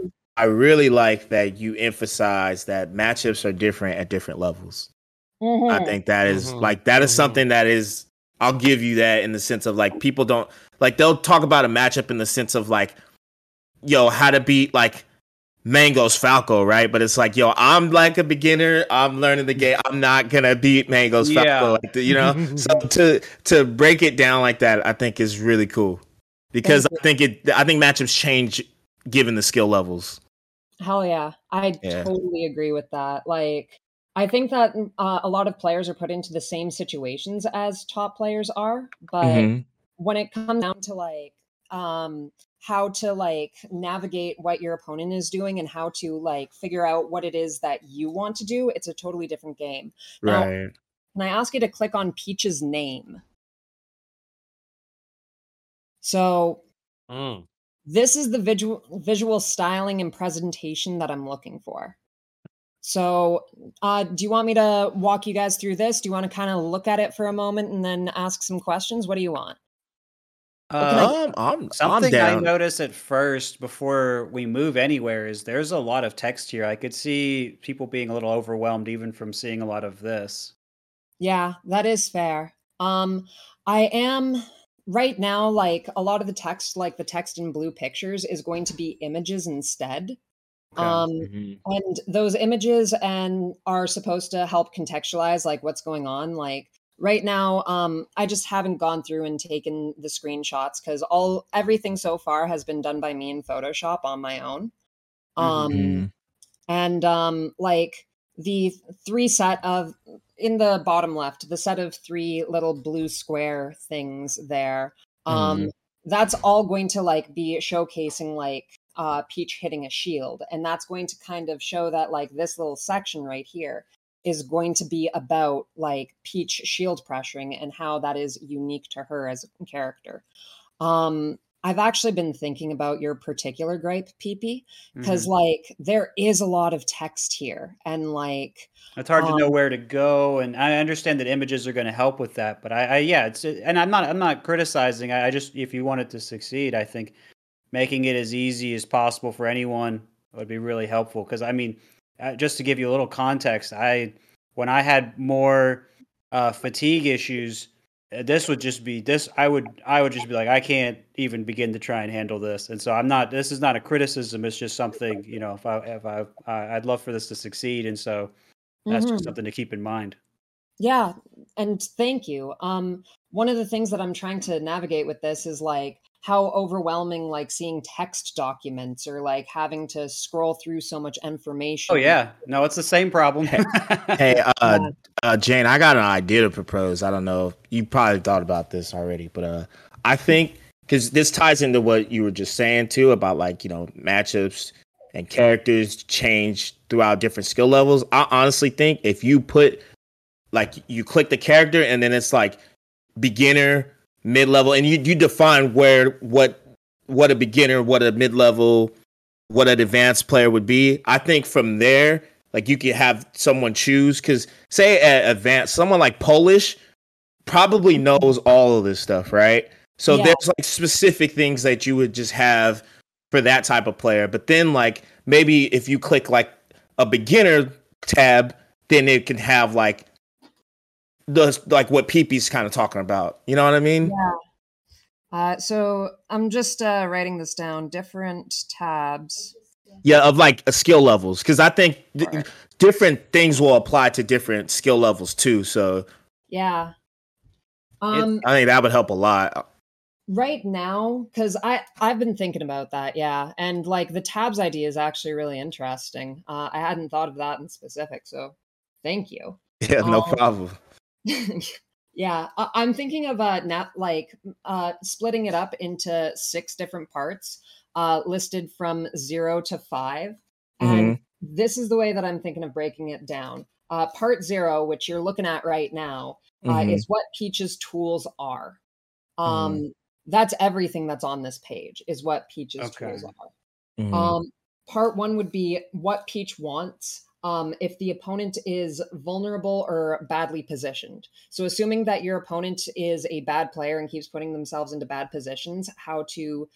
really like that you emphasize that matchups are different at different levels. Mm-hmm. I think that is like, that is something that is, I'll give you that, in the sense of like, people don't like, they'll talk about a matchup in the sense of like, yo, how to beat like Mango's Falco, right? But it's like, yo, I'm like a beginner, I'm learning the game, I'm not gonna beat Mango's Falco, like, you know? So to break it down like that, I think is really cool, because I think matchups change given the skill levels. Hell yeah, I totally agree with that. Like, I think that a lot of players are put into the same situations as top players are, but when it comes down to like how to like navigate what your opponent is doing and how to like figure out what it is that you want to do, it's a totally different game. Right. Now, can I ask you to click on Peach's name? So this is the visual styling and presentation that I'm looking for. So do you want me to walk you guys through this? Do you want to kind of look at it for a moment and then ask some questions? What do you want? Something I noticed at first before we move anywhere is there's a lot of text here. I could see people being a little overwhelmed even from seeing a lot of this. Yeah, that is fair. I am right now, like a lot of the text, like the text in blue pictures is going to be images instead. Okay. And those images and are supposed to help contextualize like what's going on. Like right now, I just haven't gone through and taken the screenshots because everything so far has been done by me in Photoshop on my own. And like the three set of in the bottom left, the set of three little blue square things there, that's all going to like be showcasing like Peach hitting a shield. And that's going to kind of show that like this little section right here is going to be about like Peach shield pressuring and how that is unique to her as a character. I've actually been thinking about your particular gripe, Peepee, because like there is a lot of text here, and like it's hard to know where to go. And I understand that images are going to help with that, but I'm not criticizing. I just, if you want it to succeed, I think making it as easy as possible for anyone would be really helpful. Because I mean, just to give you a little context, when I had more fatigue issues, this would just be this. I would just be like, I can't even begin to try and handle this. And so I'm not. This is not a criticism. It's just something, you know. I'd love for this to succeed, and so that's just something to keep in mind. Yeah, and thank you. One of the things that I'm trying to navigate with this is like how overwhelming like seeing text documents or like having to scroll through so much information. Oh yeah, no, it's the same problem. Jane, I got an idea to propose. I don't know, you probably thought about this already, but I think because this ties into what you were just saying too about like, you know, matchups and characters change throughout different skill levels. I honestly think if you put like you click the character and then it's like beginner, mid-level, and you define where what a beginner, what a mid-level, what an advanced player would be. I think from there, like you could have someone choose, because say at advanced, someone like Polish probably knows all of this stuff, right? So there's like specific things that you would just have for that type of player. But then like maybe if you click like a beginner tab, then it can have like like what Peepee's kind of talking about. You know what I mean? Yeah. So I'm just writing this down. Different tabs. Yeah, of like skill levels. Because I think different things will apply to different skill levels too. So yeah. I think that would help a lot. Right now, because I've been thinking about that, yeah. And like the tabs idea is actually really interesting. I hadn't thought of that in specific, so thank you. Yeah, no problem. Yeah, I'm thinking of splitting it up into 6 different parts, listed from 0 to 5. And this is the way that I'm thinking of breaking it down. Part 0, which you're looking at right now, is what Peach's tools are. That's everything that's on this page is what Peach's tools are. Part 1 would be what Peach wants. If the opponent is vulnerable or badly positioned. So assuming that your opponent is a bad player and keeps putting themselves into bad positions, how to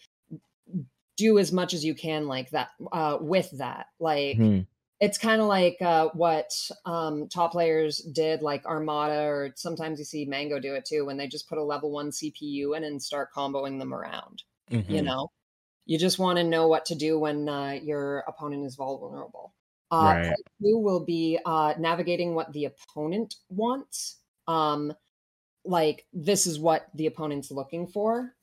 do as much as you can like that with that. Like it's kind of like what top players did, like Armada, or sometimes you see Mango do it too, when they just put a level 1 CPU in and start comboing them around. You know, you just want to know what to do when your opponent is vulnerable. Part 2 will be navigating what the opponent wants. Like this is what the opponent's looking for.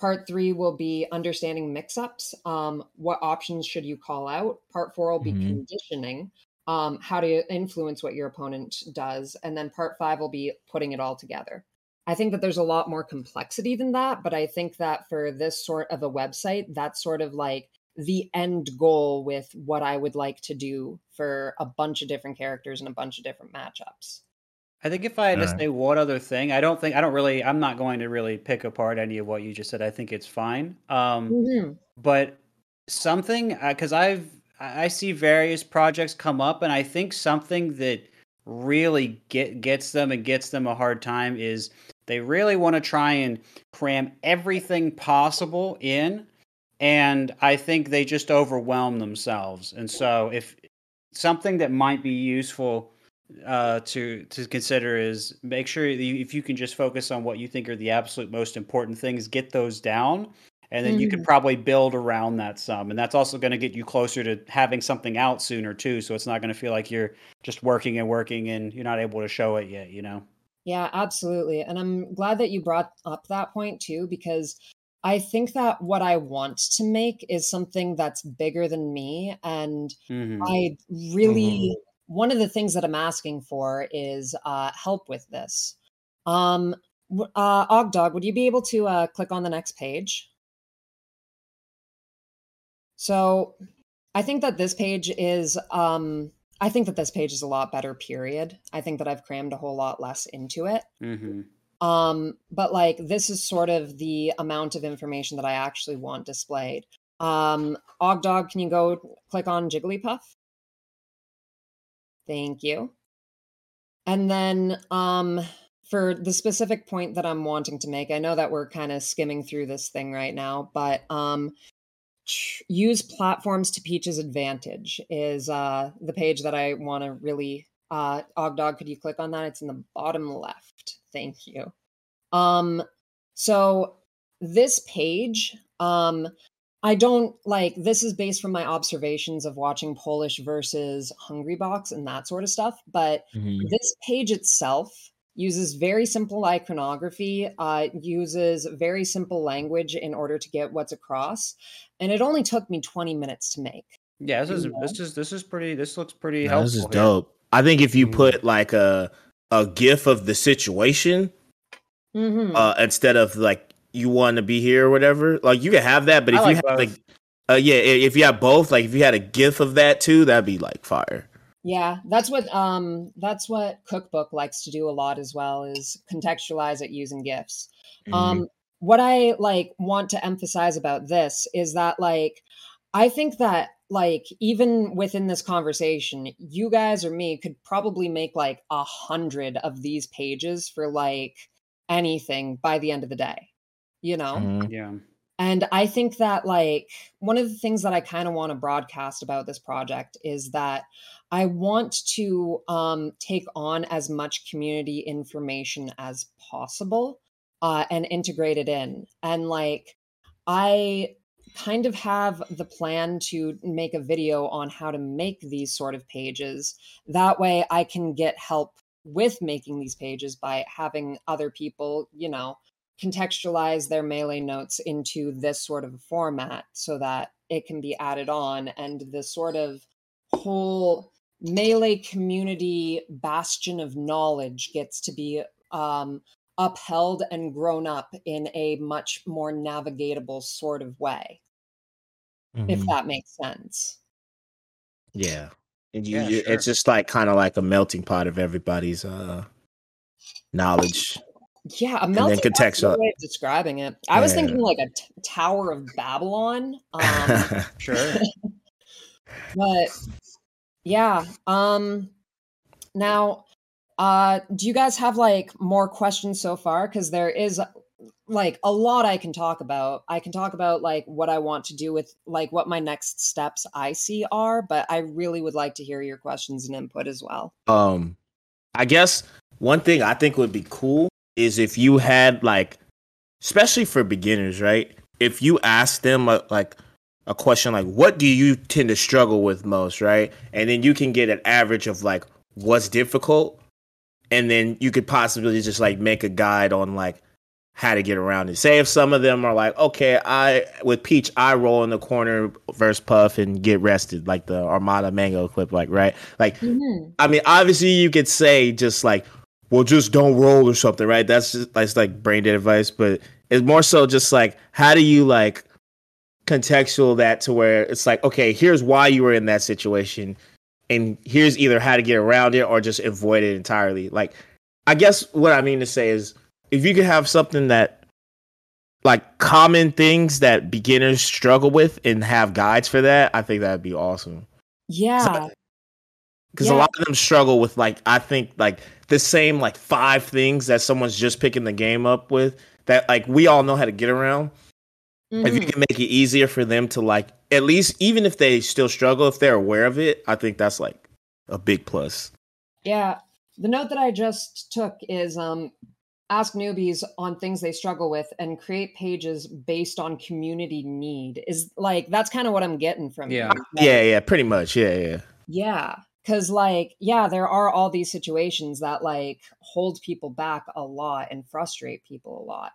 Part 3 will be understanding mix-ups. What options should you call out? Part 4 will be conditioning, how to influence what your opponent does, and then part 5 will be putting it all together. I think that there's a lot more complexity than that, but I think that for this sort of a website, that's sort of like the end goal with what I would like to do for a bunch of different characters and a bunch of different matchups. I think if I had to say one other thing, I'm not going to really pick apart any of what you just said. I think it's fine. But something, because I see various projects come up, and I think something that really gets them a hard time is they really want to try and cram everything possible in. And I think they just overwhelm themselves. And so if something that might be useful to consider is make sure if you can just focus on what you think are the absolute most important things, get those down, and then you can probably build around that some. And that's also going to get you closer to having something out sooner too. So it's not going to feel like you're just working and you're not able to show it yet, you know? Yeah, absolutely. And I'm glad that you brought up that point too, because I think that what I want to make is something that's bigger than me. And I really one of the things that I'm asking for is help with this. Ogdog, would you be able to click on the next page? So I think that this page is, a lot better, period. I think that I've crammed a whole lot less into it. Mm-hmm. But like, this is sort of the amount of information that I actually want displayed. Ogdog, can you go click on Jigglypuff? Thank you. And then, for the specific point that I'm wanting to make, I know that we're kind of skimming through this thing right now, but, use platforms to Peach's advantage is the page that I want to really... Ogdog, could you click on that? It's in the bottom left. Thank you. So this page, I don't like... This is based from my observations of watching Polish versus Hungrybox and that sort of stuff, but this page itself uses very simple iconography, uses very simple language in order to get what's across, and it only took me 20 minutes to make. Yeah, this looks pretty helpful. This is dope. Here. I think if you put like a GIF of the situation instead of like you want to be here or whatever, like you could have that. But if you have both, like if you had a GIF of that too, that'd be like fire. Yeah, that's what Cookbook likes to do a lot as well, is contextualize it using GIFs. What I want to emphasize about this is that I think that even within this conversation, you guys or me could probably make 100 of these pages for anything by the end of the day, you know? Yeah. And I think that one of the things that I kind of want to broadcast about this project is that I want to take on as much community information as possible and integrate it in. And I kind of have the plan to make a video on how to make these sort of pages. That way I can get help with making these pages by having other people, you know, contextualize their melee notes into this sort of format so that it can be added on, and the sort of whole melee community bastion of knowledge gets to be upheld and grown up in a much more navigatable sort of way, if that makes sense. Yeah, and sure. It's just kind of a melting pot of everybody's knowledge. Yeah, a melting pot way of describing it. I was thinking a Tower of Babylon. Sure. But yeah. Now, do you guys have more questions so far? Because there is a lot I can talk about. I can talk about what I want to do with what my next steps I see are, but I really would like to hear your questions and input as well. I guess one thing I think would be cool is if you had especially for beginners, right? If you ask them a question what do you tend to struggle with most, right? And then you can get an average of what's difficult, and then you could possibly just make a guide on how to get around it. Say if some of them are okay, I roll in the corner versus Puff and get rested, like the Armada Mango clip, right? I mean, obviously you could say just well, just don't roll or something, right? That's just brain dead advice, but it's more so just how do you contextual that to where it's okay, here's why you were in that situation, and here's either how to get around it or just avoid it entirely. I guess what I mean to say is if you could have something that common things that beginners struggle with and have guides for that, I think that'd be awesome. Yeah. Because a lot of them struggle with I think the same 5 things that someone's just picking the game up with that we all know how to get around. If you can make it easier for them to at least, even if they still struggle, if they're aware of it, I think that's a big plus. Yeah, the note that I just took is ask newbies on things they struggle with and create pages based on community need. Is that's kind of what I'm getting from you. Yeah, pretty much. Yeah. Because, there are all these situations that, hold people back a lot and frustrate people a lot.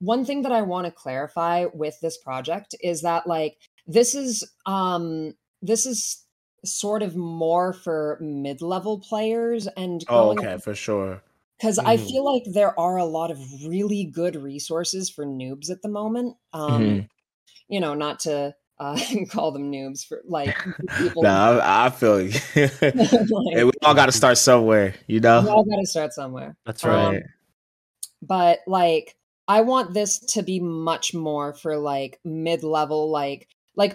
One thing that I want to clarify with this project is that, this is sort of more for mid-level players and going for sure. Because I feel like there are a lot of really good resources for noobs at the moment. You know, not to call them noobs for like people. I feel you. Hey, we all got to start somewhere, you know? We all got to start somewhere. That's right. But like, I want this to be much more for like mid-level, like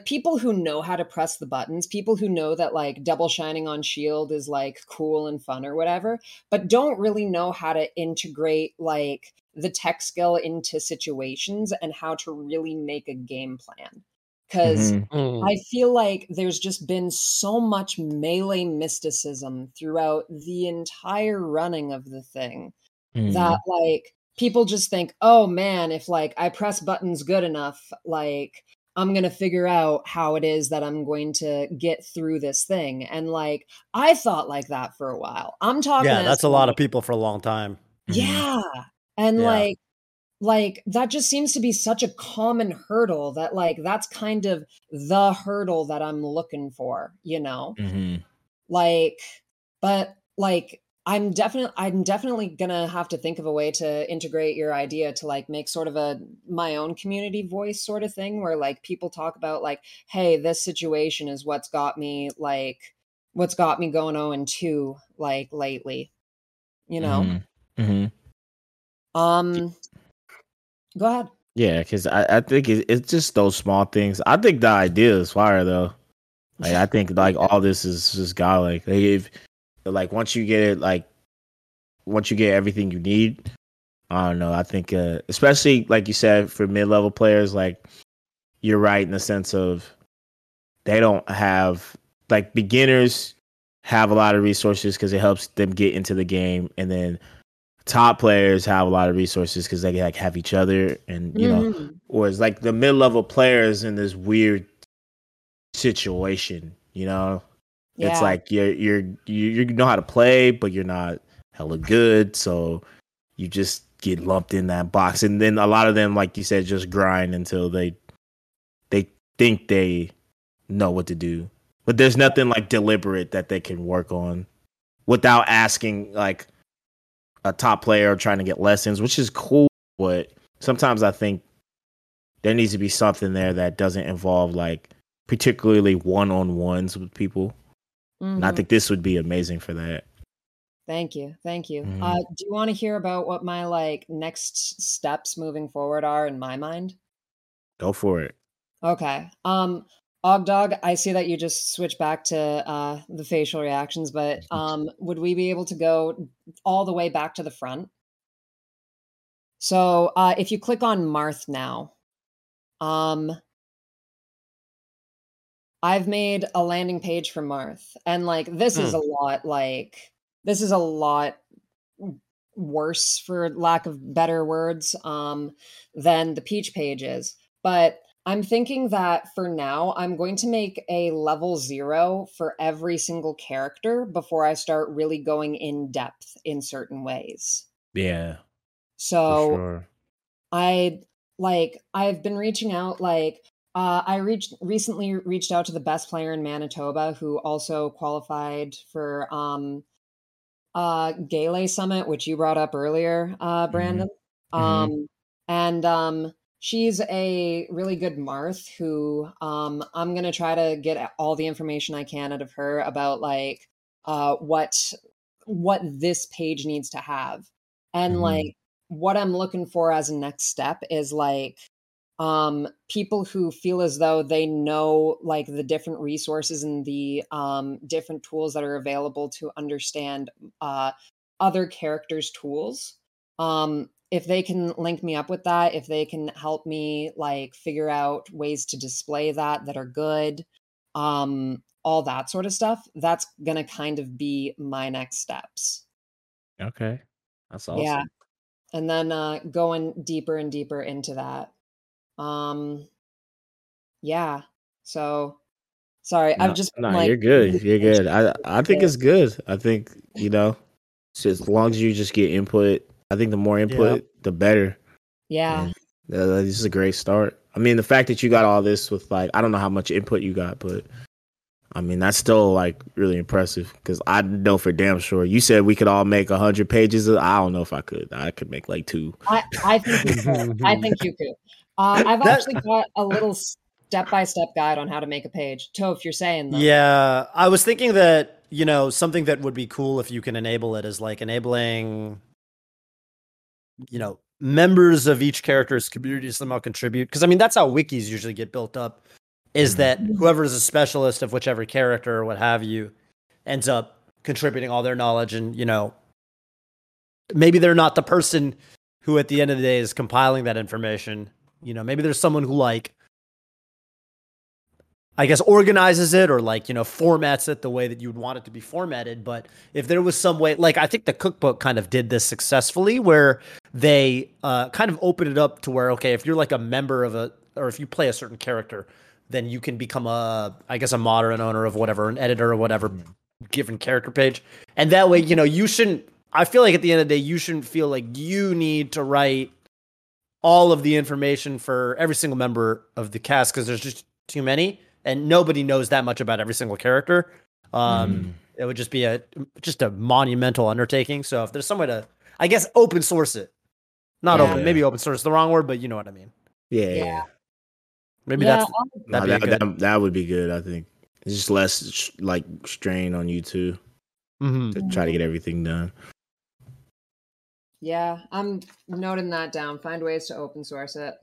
people who know how to press the buttons, people who know that like double shining on shield is like cool and fun or whatever, but don't really know how to integrate like the tech skill into situations and how to really make a game plan. Because I feel like there's just been so much melee mysticism throughout the entire running of the thing that like people just think, oh man, if like I press buttons good enough, like I'm going to figure out how it is that I'm going to get through this thing. And like, I thought like that for a while. I'm talking. Yeah, that's a lot of people for a long time. Yeah. And like that just seems to be such a common hurdle that like, that's kind of the hurdle that I'm looking for, you know, like, but like, I'm definitely gonna have to think of a way to integrate your idea to like make sort of a my own community voice sort of thing where like people talk about like, hey, this situation is what's got me going 0-2 like lately, you know? Go ahead. Yeah, because I think it's just those small things. I think the idea is fire though. Like I think like all this is just God like if. Like once you get everything you need, I don't know. I think especially like you said for mid-level players, like you're right in the sense of they don't have like beginners have a lot of resources because it helps them get into the game, and then top players have a lot of resources because they like have each other, and you know, or it's like the mid-level players in this weird situation, you know. Yeah. It's like you know how to play, but you're not hella good, so you just get lumped in that box. And then a lot of them, like you said, just grind until they think they know what to do, but there's nothing like deliberate that they can work on without asking like a top player or trying to get lessons, which is cool. But sometimes I think there needs to be something there that doesn't involve like particularly one-on-ones with people. And I think this would be amazing for that. Thank you. Do you want to hear about what my like next steps moving forward are in my mind? Go for it. Okay. Ogdog, I see that you just switched back to the facial reactions, but would we be able to go all the way back to the front? So if you click on Marth now, I've made a landing page for Marth, and like this is a lot. Like this is a lot worse, for lack of better words, than the Peach page is. But I'm thinking that for now, I'm going to make a level 0 for every single character before I start really going in depth in certain ways. Yeah. So for sure. I've been reaching out like. I recently reached out to the best player in Manitoba, who also qualified for Gay Lay Summit, which you brought up earlier, Brandon. And she's a really good Marth who I'm going to try to get all the information I can out of her about like what this page needs to have. And like what I'm looking for as a next step is like people who feel as though they know like the different resources and the different tools that are available to understand other characters' tools. If they can link me up with that, if they can help me like figure out ways to display that are good, all that sort of stuff, that's gonna kind of be my next steps. Okay, that's awesome. Yeah, and then going deeper and deeper into that. Yeah. So sorry, no, I've just been, like, you're good. I think it's good. I think, you know, as long as you just get input, I think the more input, the better. Yeah. This is a great start. I mean, the fact that you got all this with like, I don't know how much input you got, but I mean, that's still like really impressive because I know for damn sure. You said we could all make 100 pages. I don't know if I could. I could make like 2. I think you could. I think you could. I've actually got a little step-by-step guide on how to make a page. Toph, you're saying that. Yeah, I was thinking that, you know, something that would be cool if you can enable it is like enabling, you know, members of each character's community to somehow contribute. Because I mean, that's how wikis usually get built up. Is that whoever is a specialist of whichever character or what have you ends up contributing all their knowledge, and, you know, maybe they're not the person who at the end of the day is compiling that information. You know, maybe there's someone who, like, I guess organizes it or, like, you know, formats it the way that you'd want it to be formatted. But if there was some way, like, I think the cookbook kind of did this successfully where they kind of opened it up to where, okay, if you're like a member of a, or if you play a certain character, then you can become a, I guess, a modder, an owner of whatever, an editor or whatever given character page. And that way, you know, you shouldn't, I feel like at the end of the day, you shouldn't feel like you need to write all of the information for every single member of the cast because there's just too many and nobody knows that much about every single character. It would just be a monumental undertaking. So if there's some way to, I guess, open source it. Maybe open source is the wrong word, but you know what I mean. Yeah. Maybe that would be good, I think. It's just less, like, strain on you, too, to try to get everything done. Yeah, I'm noting that down. Find ways to open source it.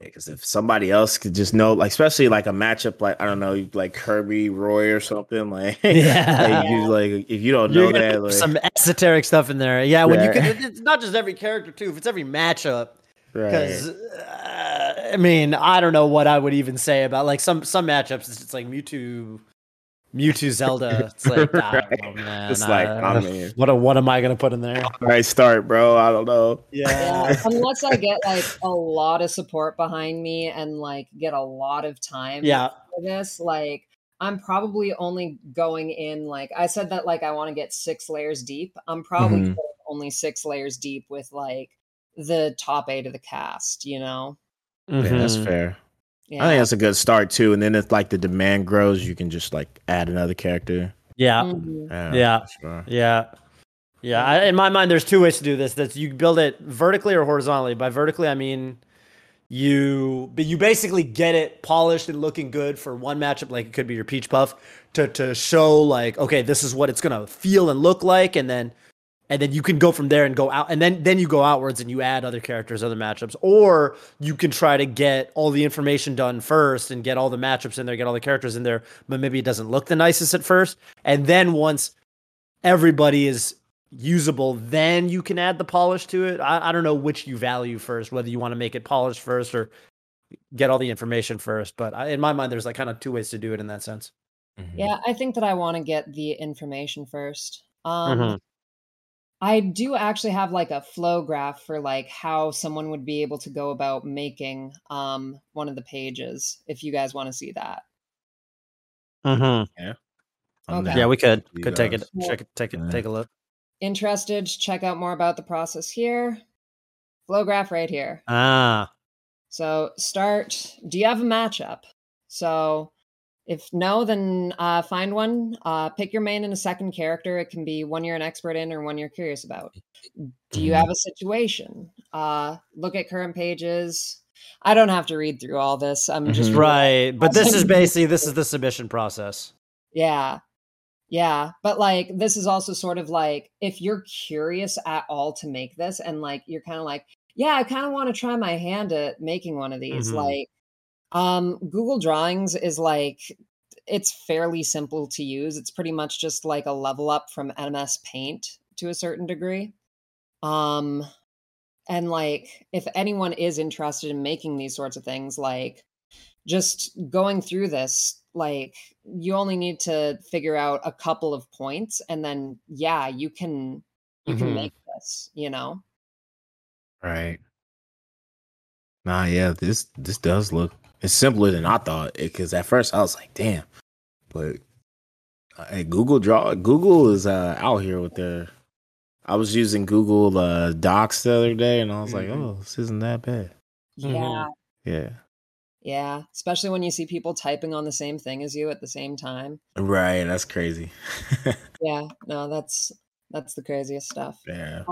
Because if somebody else could just know, like, especially, like, a matchup, like, I don't know, like, Kirby, Roy or something, like, if you don't know that. Like, some esoteric stuff in there. Yeah, when you can, it's not just every character, too. If it's every matchup. Because, I mean, I don't know what I would even say about, like, some matchups. It's like Mewtwo Zelda. It's like, what am I going to put in there? All right, start, bro. I don't know. Yeah. Unless I get, like, a lot of support behind me and, like, get a lot of time for this, like, I'm probably only going in, like, I said that, like, I want to get 6 layers deep. I'm probably only 6 layers deep with, like, the top 8 of the cast, you know? Yeah, that's fair. Yeah. I think that's a good start, too. And then if, like, the demand grows, you can just, like, add another character. Yeah. In my mind, there's 2 ways to do this. That's you build it vertically or horizontally. By vertically, I mean you basically get it polished and looking good for one matchup, like it could be your Peach Puff, to show, like, okay, this is what it's going to feel and look like, and then you can go from there and go out, and then you go outwards and you add other characters, other matchups, or you can try to get all the information done first and get all the matchups in there, get all the characters in there, but maybe it doesn't look the nicest at first. And then once everybody is usable, then you can add the polish to it. I don't know which you value first, whether you want to make it polished first or get all the information first. But in my mind, there's like kind of 2 ways to do it in that sense. Yeah, I think that I want to get the information first. I do actually have like a flow graph for like how someone would be able to go about making one of the pages if you guys want to see that. Yeah. Okay. Yeah, we could take a look. Interested? Check out more about the process here. Flow graph right here. So start. Do you have a matchup? So if no, then find one. Pick your main and a second character. It can be one you're an expert in or one you're curious about. Do you have a situation? Look at current pages. I don't have to read through all this. I'm just right. But this is the submission process. Yeah. But like, this is also sort of like, if you're curious at all to make this and like, you're kind of like, yeah, I kind of want to try my hand at making one of these. Like, Google Drawings is like, it's fairly simple to use. It's pretty much just like a level up from MS Paint to a certain degree. And like, if anyone is interested in making these sorts of things, like just going through this, like you only need to figure out a couple of points and then, yeah, you can make this, you know? Right. Yeah, this does look, it's simpler than I thought, because at first I was like, damn, but hey, Google is out here with their, I was using Google Docs the other day and I was like, oh, this isn't that bad. Yeah. Yeah. Yeah, especially when you see people typing on the same thing as you at the same time. Right, that's crazy. Yeah, no, that's the craziest stuff. Yeah.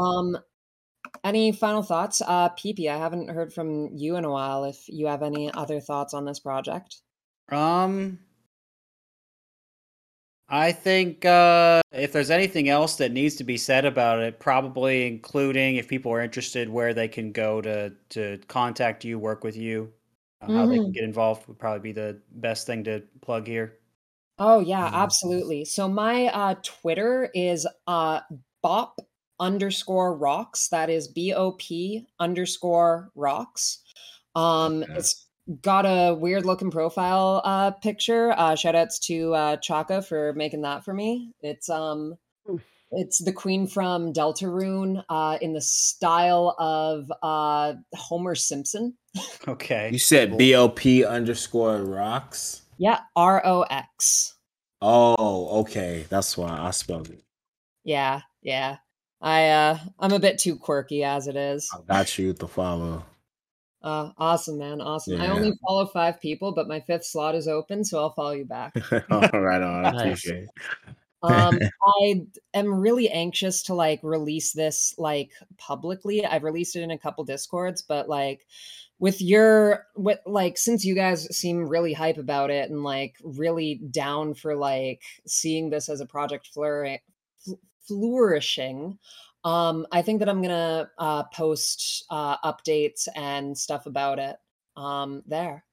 Any final thoughts? PP, I haven't heard from you in a while. If you have any other thoughts on this project. I think if there's anything else that needs to be said about it, probably including, if people are interested, where they can go to contact you, work with you, how they can get involved would probably be the best thing to plug here. Oh, yeah, absolutely. So my Twitter is bop_rocks. That is BOP_rocks. Okay. It's got a weird looking profile picture. Shout outs to Chaka for making that for me. It's the queen from Deltarune in the style of Homer Simpson. Okay. You said BOP_rocks? Yeah, ROX. Oh, okay. That's why I spelled it. Yeah, yeah. I'm a bit too quirky as it is. I got you to follow. Awesome, man. Awesome. Yeah. I only follow 5 people, but my 5th slot is open, so I'll follow you back. Right on. I appreciate it. I am really anxious to release this publicly. I've released it in a couple Discords, but since you guys seem really hype about it and really down for seeing this as a project flourishing, I think that I'm gonna post updates and stuff about it there.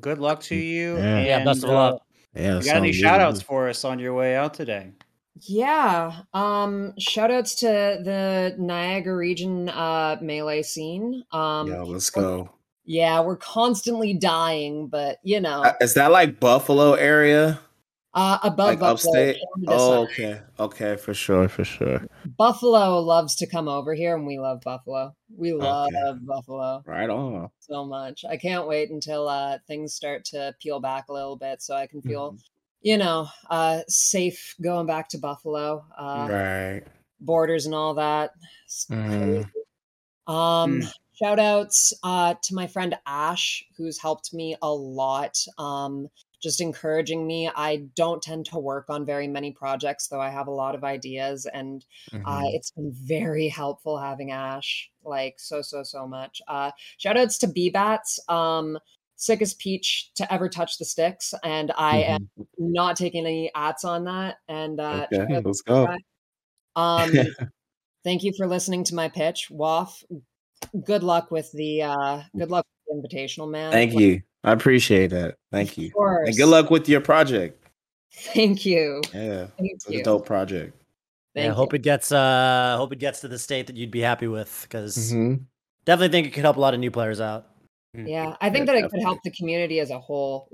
Good luck to you. Yeah, best of luck. Yeah, you got any shout outs for us on your way out today? Yeah. Shout outs to the Niagara region melee scene. Let's go. Yeah, we're constantly dying, but is that Buffalo area? Above Buffalo. Upstate? Oh, okay. Okay, for sure. Buffalo loves to come over here, and we love Buffalo. We love Buffalo. Right on. So much. I can't wait until things start to peel back a little bit so I can feel, safe going back to Buffalo. Right. Borders and all that. Shout outs to my friend Ash, who's helped me a lot. Just encouraging me. I don't tend to work on very many projects, though I have a lot of ideas, and it's been very helpful having Ash, so much. Shout outs to BBats, sickest Peach to ever touch the sticks, and I am not taking any ads on that. And okay, let's go. Thank you for listening to my pitch, Woff. Good luck with the invitational, man. Thank you. I appreciate that. Thank you. Of course. And good luck with your project. Thank you. Yeah. It's a dope project. Yeah, hope it gets to the state that you'd be happy with, because definitely think it could help a lot of new players out. Yeah. I think that it could help the community as a whole.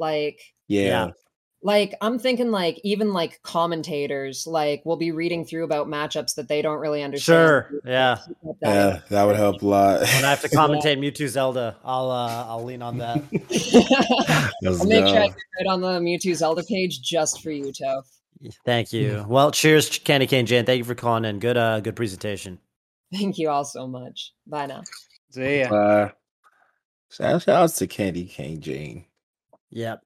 I'm thinking even commentators will be reading through about matchups that they don't really understand. Sure. Yeah. That would help a lot. When I have to commentate Mewtwo Zelda, I'll lean on that. I'll make sure I do it on the Mewtwo Zelda page just for you, Toph. Thank you. Well, cheers, Candy Cane Jan. Thank you for calling in. Good presentation. Thank you all so much. Bye now. See ya. Shout out to Candy Cane Jane. Yep.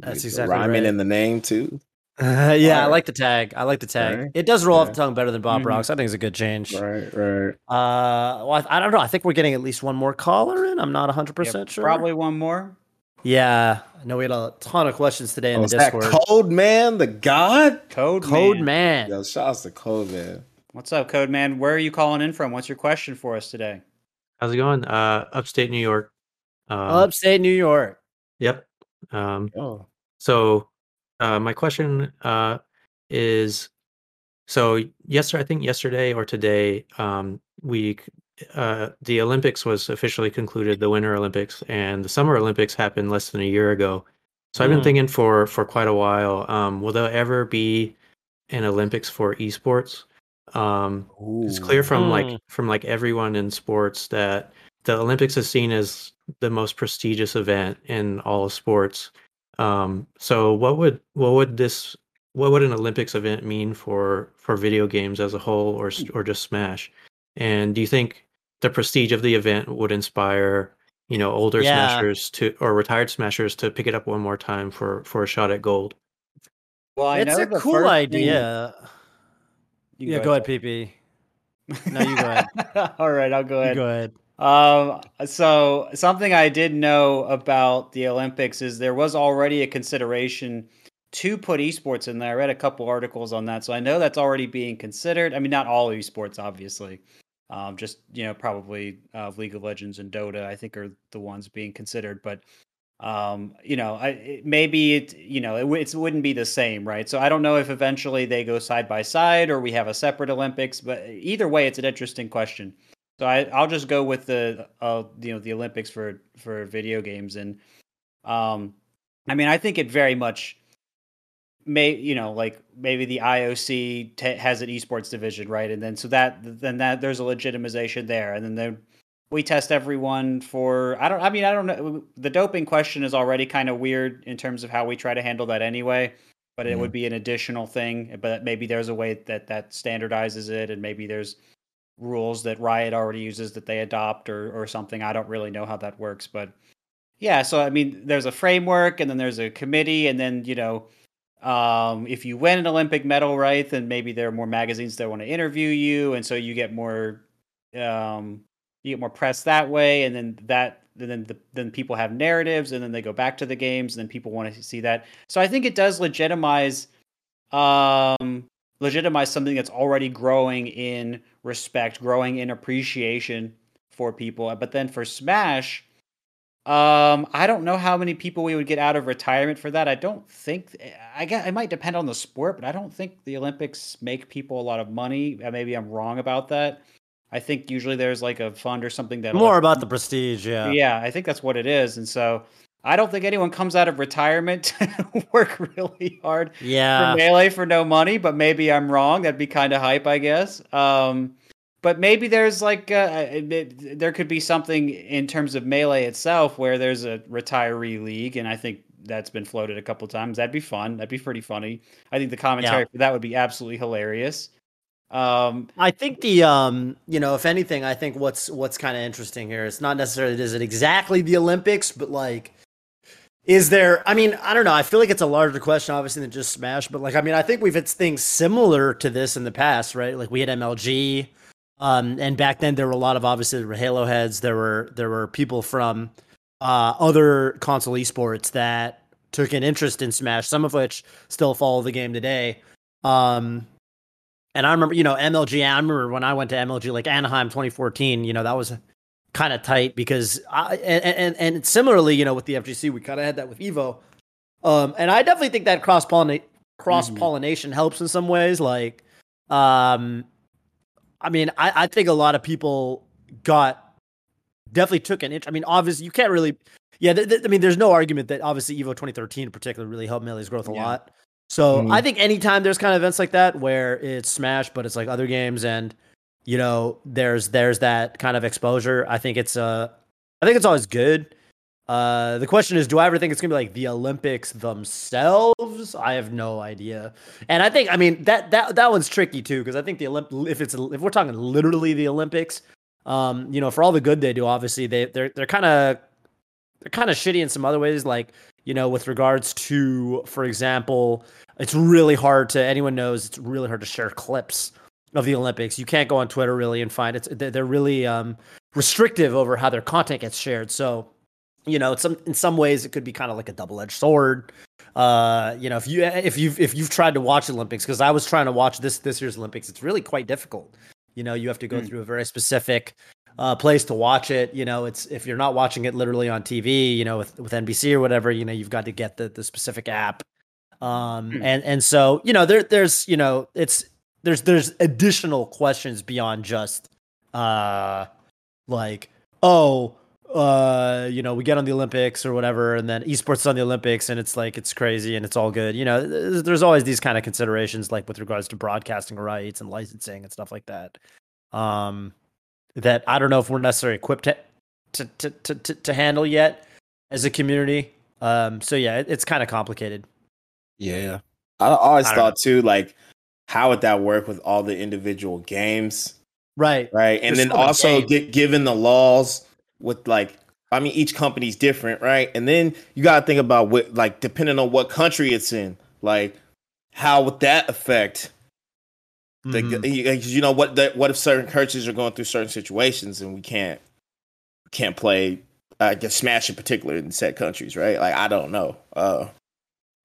That's exactly rhyming in the name too. Yeah, I like the tag. Right. It does roll off the tongue better than Bob Rocks. I think it's a good change. Right. Well, I don't know. I think we're getting at least one more caller in. I'm not 100% sure. Probably one more. Yeah. I know we had a ton of questions today in the Discord. That Code Man, the God? Code Man. Yo, shout out to Code Man. What's up, Code Man? Where are you calling in from? What's your question for us today? How's it going? Upstate New York. Upstate New York. Yep. So my question is, so yesterday, I think yesterday or today, the Olympics was officially concluded, the Winter Olympics, and the Summer Olympics happened less than a year ago. So I've been thinking for quite a while, will there ever be an Olympics for esports? It's clear from everyone in sports that the Olympics is seen as the most prestigious event in all of sports. So what would an Olympics event mean for video games as a whole, or just Smash? And do you think the prestige of the event would inspire you know, older Smashers to or retired Smashers to pick it up one more time for a shot at gold. Well, it's a cool idea. Yeah, go ahead, PP. No, you go ahead. All right, I'll go ahead. You go ahead. So something I did know about the Olympics is there was already a consideration to put esports in there. I read a couple articles on that, so I know that's already being considered. I mean, not all esports, obviously. Just, you know, probably League of Legends and Dota, I think, are the ones being considered. But, you know, it wouldn't be the same, right? So I don't know if eventually they go side by side or we have a separate Olympics. But either way, it's an interesting question. So I'll just go with the Olympics for video games. And, I mean, I think it very much may, you know, like maybe the IOC has an esports division, right? And then so that there's a legitimization there, and then we test everyone for I don't know. The doping question is already kind of weird in terms of how we try to handle that anyway, but it would be an additional thing. But maybe there's a way that standardizes it, and maybe there's rules that Riot already uses that they adopt or something. I don't really know how that works, but yeah. So I mean, there's a framework, and then there's a committee, and then you know. If you win an Olympic medal, right, then maybe there are more magazines that want to interview you, and so you get more press that way, and then people have narratives, and then they go back to the games, and then people want to see that. So I think it does legitimize something that's already growing in respect, growing in appreciation for people. But then for Smash, I don't know how many people we would get out of retirement for that. I don't think, I guess it might depend on the sport, but I don't think the Olympics make people a lot of money. Maybe I'm wrong about that. I think usually there's like a fund or something that more about the prestige. Yeah. Yeah. I think that's what it is. And so I don't think anyone comes out of retirement to work really hard for Melee for no money, but maybe I'm wrong. That'd be kind of hype, I guess. But maybe there's like there could be something in terms of Melee itself where there's a retiree league, and I think that's been floated a couple of times. That'd be fun. That'd be pretty funny. I think the commentary for that would be absolutely hilarious. I think the you know, if anything, I think what's kind of interesting here is not necessarily is it exactly the Olympics, but like. Is there, I mean, I don't know. I feel like it's a larger question, obviously, than just Smash. But like, I mean, I think we've had things similar to this in the past, right? Like we had MLG. And back then there were a lot of, obviously, there were Halo heads. There were people from other console esports that took an interest in Smash, some of which still follow the game today. And I remember, you know, MLG, I remember when I went to MLG, like Anaheim 2014, you know, that was kind of tight because and similarly, you know, with the FGC, we kind of had that with Evo. And I definitely think that cross-pollination helps in some ways. Like, I mean, I think a lot of people definitely took an interest. I mean, obviously, you can't really, I mean, there's no argument that obviously EVO 2013 in particular really helped Melee's growth a lot. So I think anytime there's kind of events like that where it's Smash, but it's like other games, and you know, there's that kind of exposure. I think it's always good. The question is, do I ever think it's gonna be like the Olympics themselves? I have no idea. And I think, I mean, that one's tricky too, because I think if we're talking literally the Olympics, you know, for all the good they do, obviously they're kind of shitty in some other ways. Like, you know, with regards to, for example, it's really hard to share clips of the Olympics. You can't go on Twitter really and find it. They're really restrictive over how their content gets shared. So. You know, in some ways it could be kind of like a double-edged sword. You know, if you've tried to watch Olympics, because I was trying to watch this year's Olympics, it's really quite difficult. You know, you have to go through a very specific place to watch it. You know, it's if you're not watching it literally on TV, you know, with NBC or whatever, you know, you've got to get the specific app. And so, you know, there's you know, it's there's additional questions beyond just like, oh. You know, we get on the Olympics or whatever, and then esports is on the Olympics, and it's like it's crazy and it's all good. You know, there's always these kind of considerations, like with regards to broadcasting rights and licensing and stuff like that. That I don't know if we're necessarily equipped to handle yet as a community. So yeah, it's kind of complicated. Yeah, I always thought too, like, how would that work with all the individual games? Right. And there's then also given the laws. With like I mean, each company's different, right? And then you got to think about what, like, depending on what country it's in, like, how would that affect? Mm-hmm. You know what if certain countries are going through certain situations and we can't play, Smash in particular in said countries, right? Like, I don't know.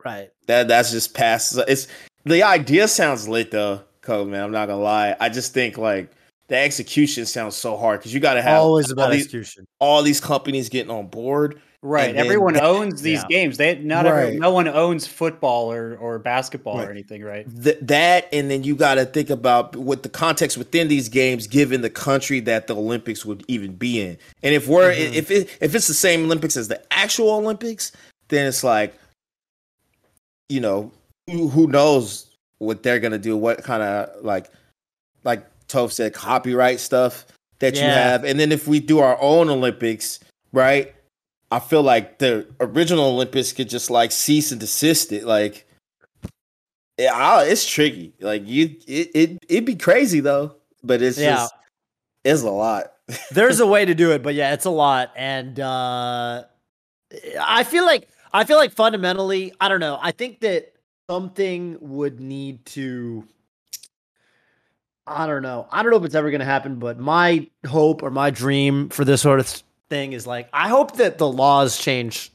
Right. That's just past. It's the idea sounds lit though, Cole, man. I'm not gonna lie. I just think like the execution sounds so hard because you got to have always about execution. All these companies getting on board. Right. Everyone owns these games. No one owns football or basketball or anything, right? That, and then you got to think about what the context within these games, given the country that the Olympics would even be in. And if we're if it's the same Olympics as the actual Olympics, then it's like, you know, who knows what they're going to do, what kind of like Toph said, copyright stuff that you have. And then if we do our own Olympics, right? I feel like the original Olympics could just like cease and desist it. Like, it's tricky. Like it'd be crazy though. But it's just, it's a lot. There's a way to do it, but yeah, it's a lot. And I feel like fundamentally, I don't know. I think that something would need to. I don't know. I don't know if it's ever going to happen. But my hope or my dream for this sort of thing is like, I hope that the laws change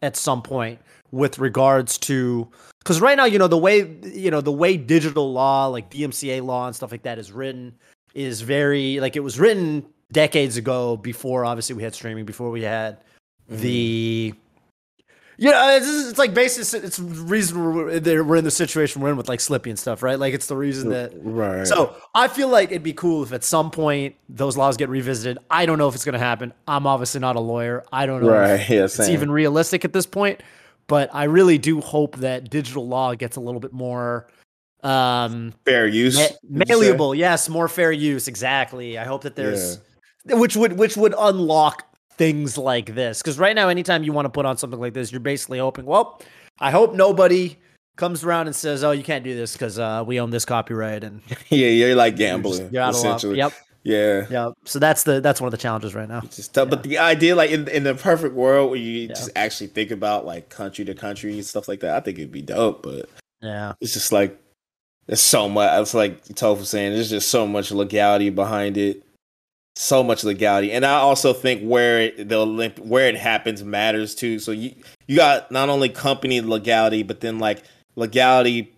at some point with regards to, because right now, you know, the way digital law, like DMCA law and stuff like that is written is very, like, it was written decades ago before obviously we had streaming, before we had the, you know, it's like basically it's reason we're in the situation we're in with like Slippy and stuff, right? Like it's the reason that, right? So I feel like it'd be cool if at some point those laws get revisited. I don't know if it's going to happen. I'm obviously not a lawyer. I don't know if it's even realistic at this point, but I really do hope that digital law gets a little bit more fair use, malleable. Yes, more fair use. Exactly. I hope that there's which would unlock things like this, because right now anytime you want to put on something like this, you're basically hoping, well, I hope nobody comes around and says, oh, you can't do this because we own this copyright, and you're like gambling, you're out essentially. So that's one of the challenges right now. It's just tough, but the idea, like in the perfect world where you just actually think about like country to country and stuff like that, I think it'd be dope. But it's just like there's so much. It's like Toph was saying, there's just so much legality behind it. So much legality, and I also think where it happens matters too. So you got not only company legality, but then like legality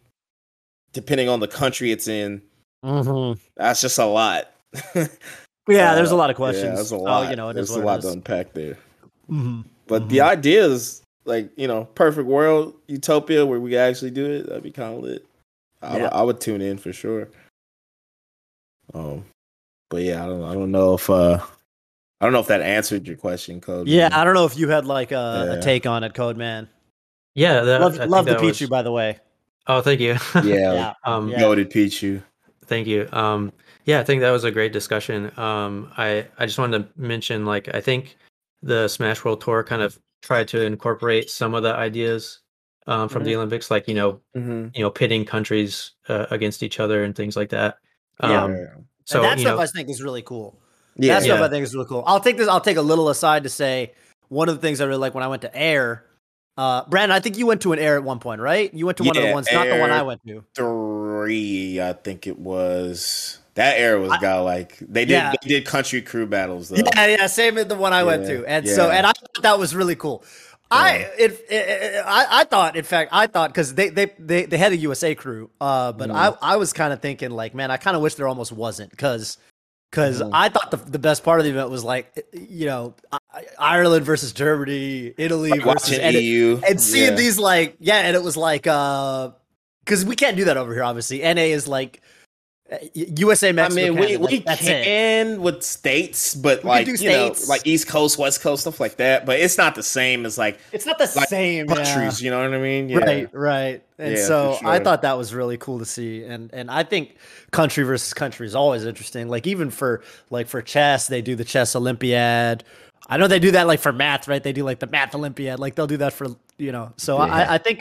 depending on the country it's in. Mm-hmm. That's just a lot. There's a lot of questions. Yeah, there's a lot. Oh, you know, there's a lot to unpack there. Mm-hmm. But the idea is like, you know, perfect world utopia where we actually do it. That'd be kind of lit. I would tune in for sure. But yeah, I don't know if that answered your question, Code. Yeah, man. I don't know if you had like a take on it, Code Man. Yeah, love the Pichu, by the way. Oh, thank you. Yeah, noted Pichu. Thank you. I think that was a great discussion. I just wanted to mention, like, I think the Smash World Tour kind of tried to incorporate some of the ideas from the Olympics, like, you know, pitting countries against each other and things like that. So, and that stuff I think is really cool. Yeah, that stuff I think is really cool. I'll take a little aside to say one of the things I really like when I went to Air. Brandon, I think you went to an Air at one point, right? You went to one of the ones, Air, not the one I went to. 3, I think it was. That Air was they did country crew battles though. Yeah, same as the one I went to, and I thought that was really cool. Yeah. I thought because they had a USA crew, but I was kind of thinking like, man, I kind of wish there almost wasn't, because I thought the best part of the event was like, you know, Ireland versus Germany, Italy versus EU, and seeing these like, and it was like, because we can't do that over here, obviously. NA is like USA, Mexico. I mean, we can with states, but we like you states. Know, like East Coast, West Coast, stuff like that. But it's not the same as like same countries. You know what I mean? Yeah. Right. And so sure. I thought that was really cool to see, and I think country versus country is always interesting. Like even for chess, they do the chess Olympiad. I know they do that like for math, right? They do like the math Olympiad. Like they'll do that for, you know. So I think.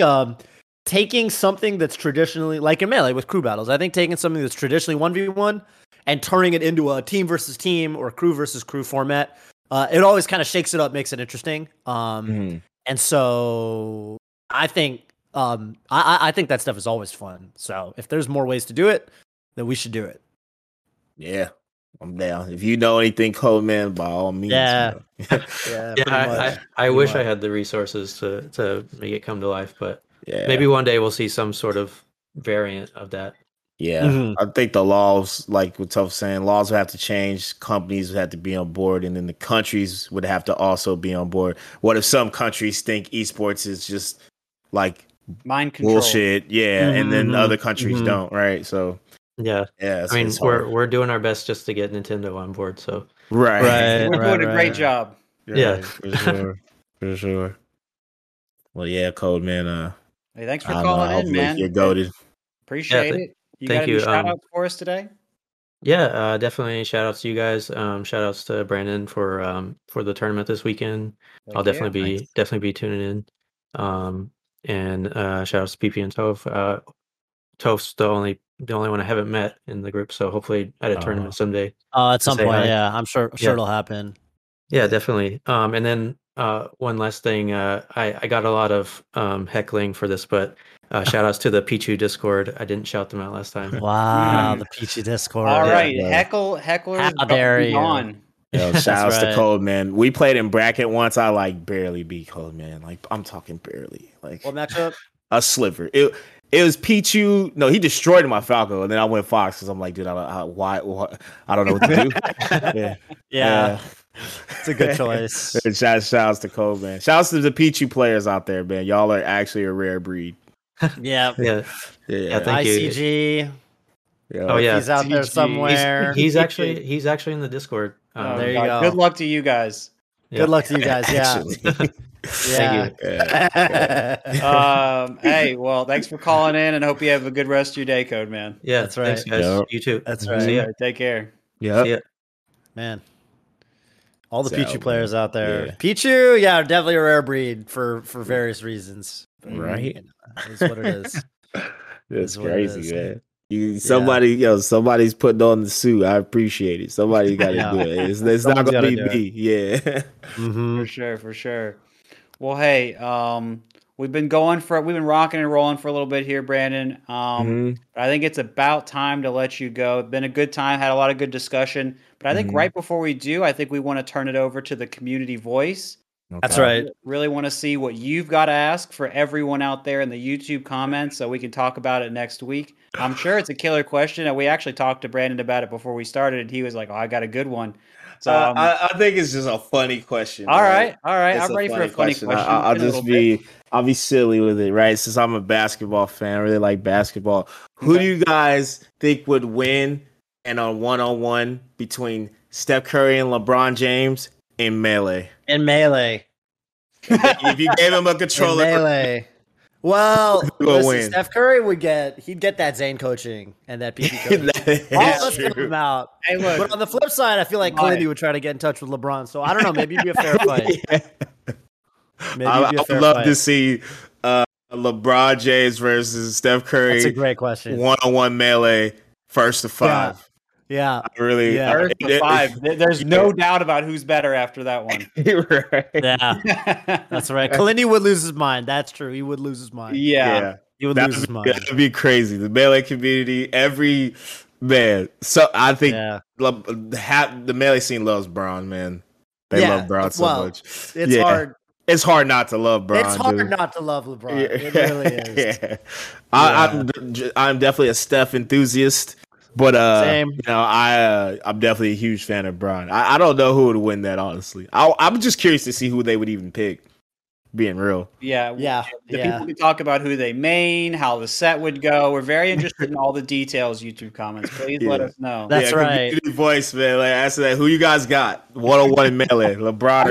Taking something that's traditionally, like in Melee with crew battles, I think taking something that's traditionally 1v1 and turning it into a team versus team or crew versus crew format It always kind of shakes it up, makes it interesting. And so I think I think that stuff is always fun. So if there's more ways to do it, then we should do it. Yeah, I'm down. If you know anything, code man, by all means. Yeah, I wish I had the resources to make it come to life, but maybe one day we'll see some sort of variant of that. Yeah, I think the laws, like what Tuff saying, laws would have to change. Companies would have to be on board, and then the countries would have to also be on board. What if some countries think esports is just like mind control bullshit? Yeah, and then other countries don't, right? So yeah. I mean, we're doing our best just to get Nintendo on board. So we're doing a great job. Yeah, for sure. Well, yeah, Code Man. Hey, thanks for calling in, man. You're goated. Appreciate it. Thank you. Shout-outs for us today? Yeah, definitely. Shout-outs to you guys. Shout-outs to Brandon for the tournament this weekend. I'll definitely be tuning in. And shout-outs to PP and Toph. Toph's the only one I haven't met in the group, so hopefully at a tournament someday. At some point, yeah. I'm sure it'll happen. Yeah, definitely. And then one last thing. I got a lot of heckling for this, but shout outs to the Pichu Discord. I didn't shout them out last time. Wow, the Pichu Discord. All right, hecklers. How dare you? Yo, shout outs to Code Man. We played in bracket once. I barely beat Code Man. I'm talking barely. What matchup? A sliver. It was Pichu. No, he destroyed my Falco, and then I went Fox because I'm like, dude, I don't know what to do. Yeah. It's a good choice. Shout outs to Code Man. Shout outs to the Pichu players out there, man. Y'all are actually a rare breed. Yeah. Thank you. ICG. Yeah. Oh yeah, he's out there somewhere. He's actually in the Discord. There you go. Good luck to you guys. Yeah. Good luck to you guys. Yeah. Thank you. Hey, well, thanks for calling in, and hope you have a good rest of your day, Code Man. Yeah, that's right. Thanks, guys. Yep. You too. That's right. See ya. Take care. Yeah. Man. All the Pichu players out there. Yeah. Pichu, definitely a rare breed for various reasons. Right, that's what it is. That's crazy, man. Somebody's putting on the suit. I appreciate it. Somebody got to do it. It's not gonna be me. Yeah, for sure. Well, hey, we've been rocking and rolling for a little bit here, Brandon. I think it's about time to let you go. It's been a good time. Had a lot of good discussion, but I think right before we do, I think we want to turn it over to the community voice. Okay. That's right. I really want to see what you've got to ask for everyone out there in the YouTube comments so we can talk about it next week. I'm sure it's a killer question, and we actually talked to Brandon about it before we started, and he was like, oh, I got a good one. So I think it's just a funny question. All right. I'm ready for a funny question. I'll be silly with it, right? Since I'm a basketball fan, I really like basketball. Who do you guys think would win in a one-on-one between Steph Curry and LeBron James in Melee? If you gave him a controller, listen, Steph Curry he'd get that Zane coaching and that PP coaching. Let's help him out. Hey, look, but on the flip side, I feel like Kalindi would try to get in touch with LeBron. So I don't know. Maybe it'd be a fair fight. I would love to see LeBron James versus Steph Curry. That's a great question. 1-on-1 Melee, 1st to 5. Yeah. Yeah, really. Yeah. Five. There's no doubt about who's better after that one. Right. Yeah, that's right. Kalindi would lose his mind. That's true. He would lose his mind. Yeah. He would lose his mind. That'd be crazy. The Melee community, every man. So I think the Melee scene loves Braun. Man, they love Braun so much. It's hard. It's hard not to love Braun. It's hard not to love LeBron. Yeah. It really is. Yeah. I'm definitely a Steph enthusiast. But I'm definitely a huge fan of Braun. I don't know who would win that, honestly. I'm just curious to see who they would even pick. Being real, people talk about who they main, how the set would go. We're very interested in all the details. YouTube comments, please let us know. That's right. Voice, man. Like answer that. Who you guys got? 1-on-1 Melee, LeBron.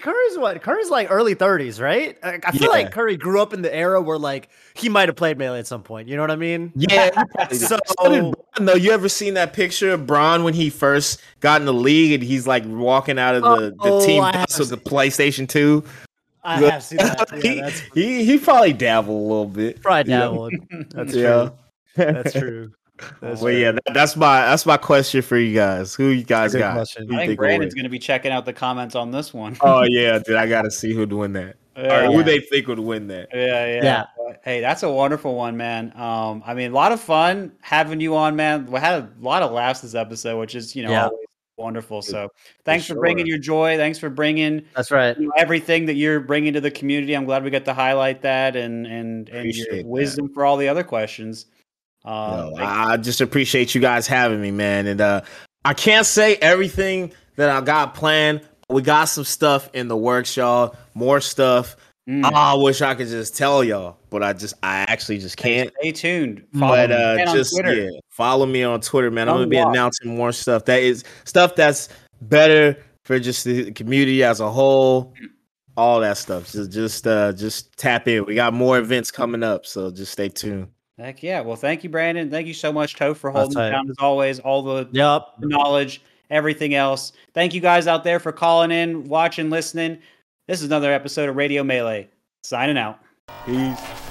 Curry's what? Curry's like early 30s, right? I feel like Curry grew up in the era where he might have played Melee at some point. You know what I mean? Yeah. So did Bron, though. You ever seen that picture of Bron when he first got in the league and he's walking out of the team bus with the PlayStation 2? I have seen that. Yeah, he probably dabbled a little bit. That's true. Well, right. Yeah, that's my question for you guys. Who you guys got? I think Brandon's going to be checking out the comments on this one. Oh yeah, dude, I got to see who'd win that. Yeah. Or who they think would win that. Yeah. Hey, that's a wonderful one, man. I mean, a lot of fun having you on, man. We had a lot of laughs this episode, which is, always wonderful. So thanks for bringing your joy. Thanks for bringing everything that you're bringing to the community. I'm glad we got to highlight that and your wisdom for all the other questions. I just appreciate you guys having me, man. And I can't say everything that I got planned. We got some stuff in the works, y'all. More stuff. I wish I could just tell y'all, but I actually just can't. Stay tuned. Follow me on Twitter, man. I'm gonna be announcing more stuff. That is stuff that's better for just the community as a whole. All that stuff. Just tap in. We got more events coming up, so just stay tuned. Heck yeah! Well, thank you, Brandon. Thank you so much, Toe, for holding it down as always. All the knowledge. Everything else. Thank you guys out there for calling in, watching, listening. This is another episode of Radio Melee. Signing out. Peace.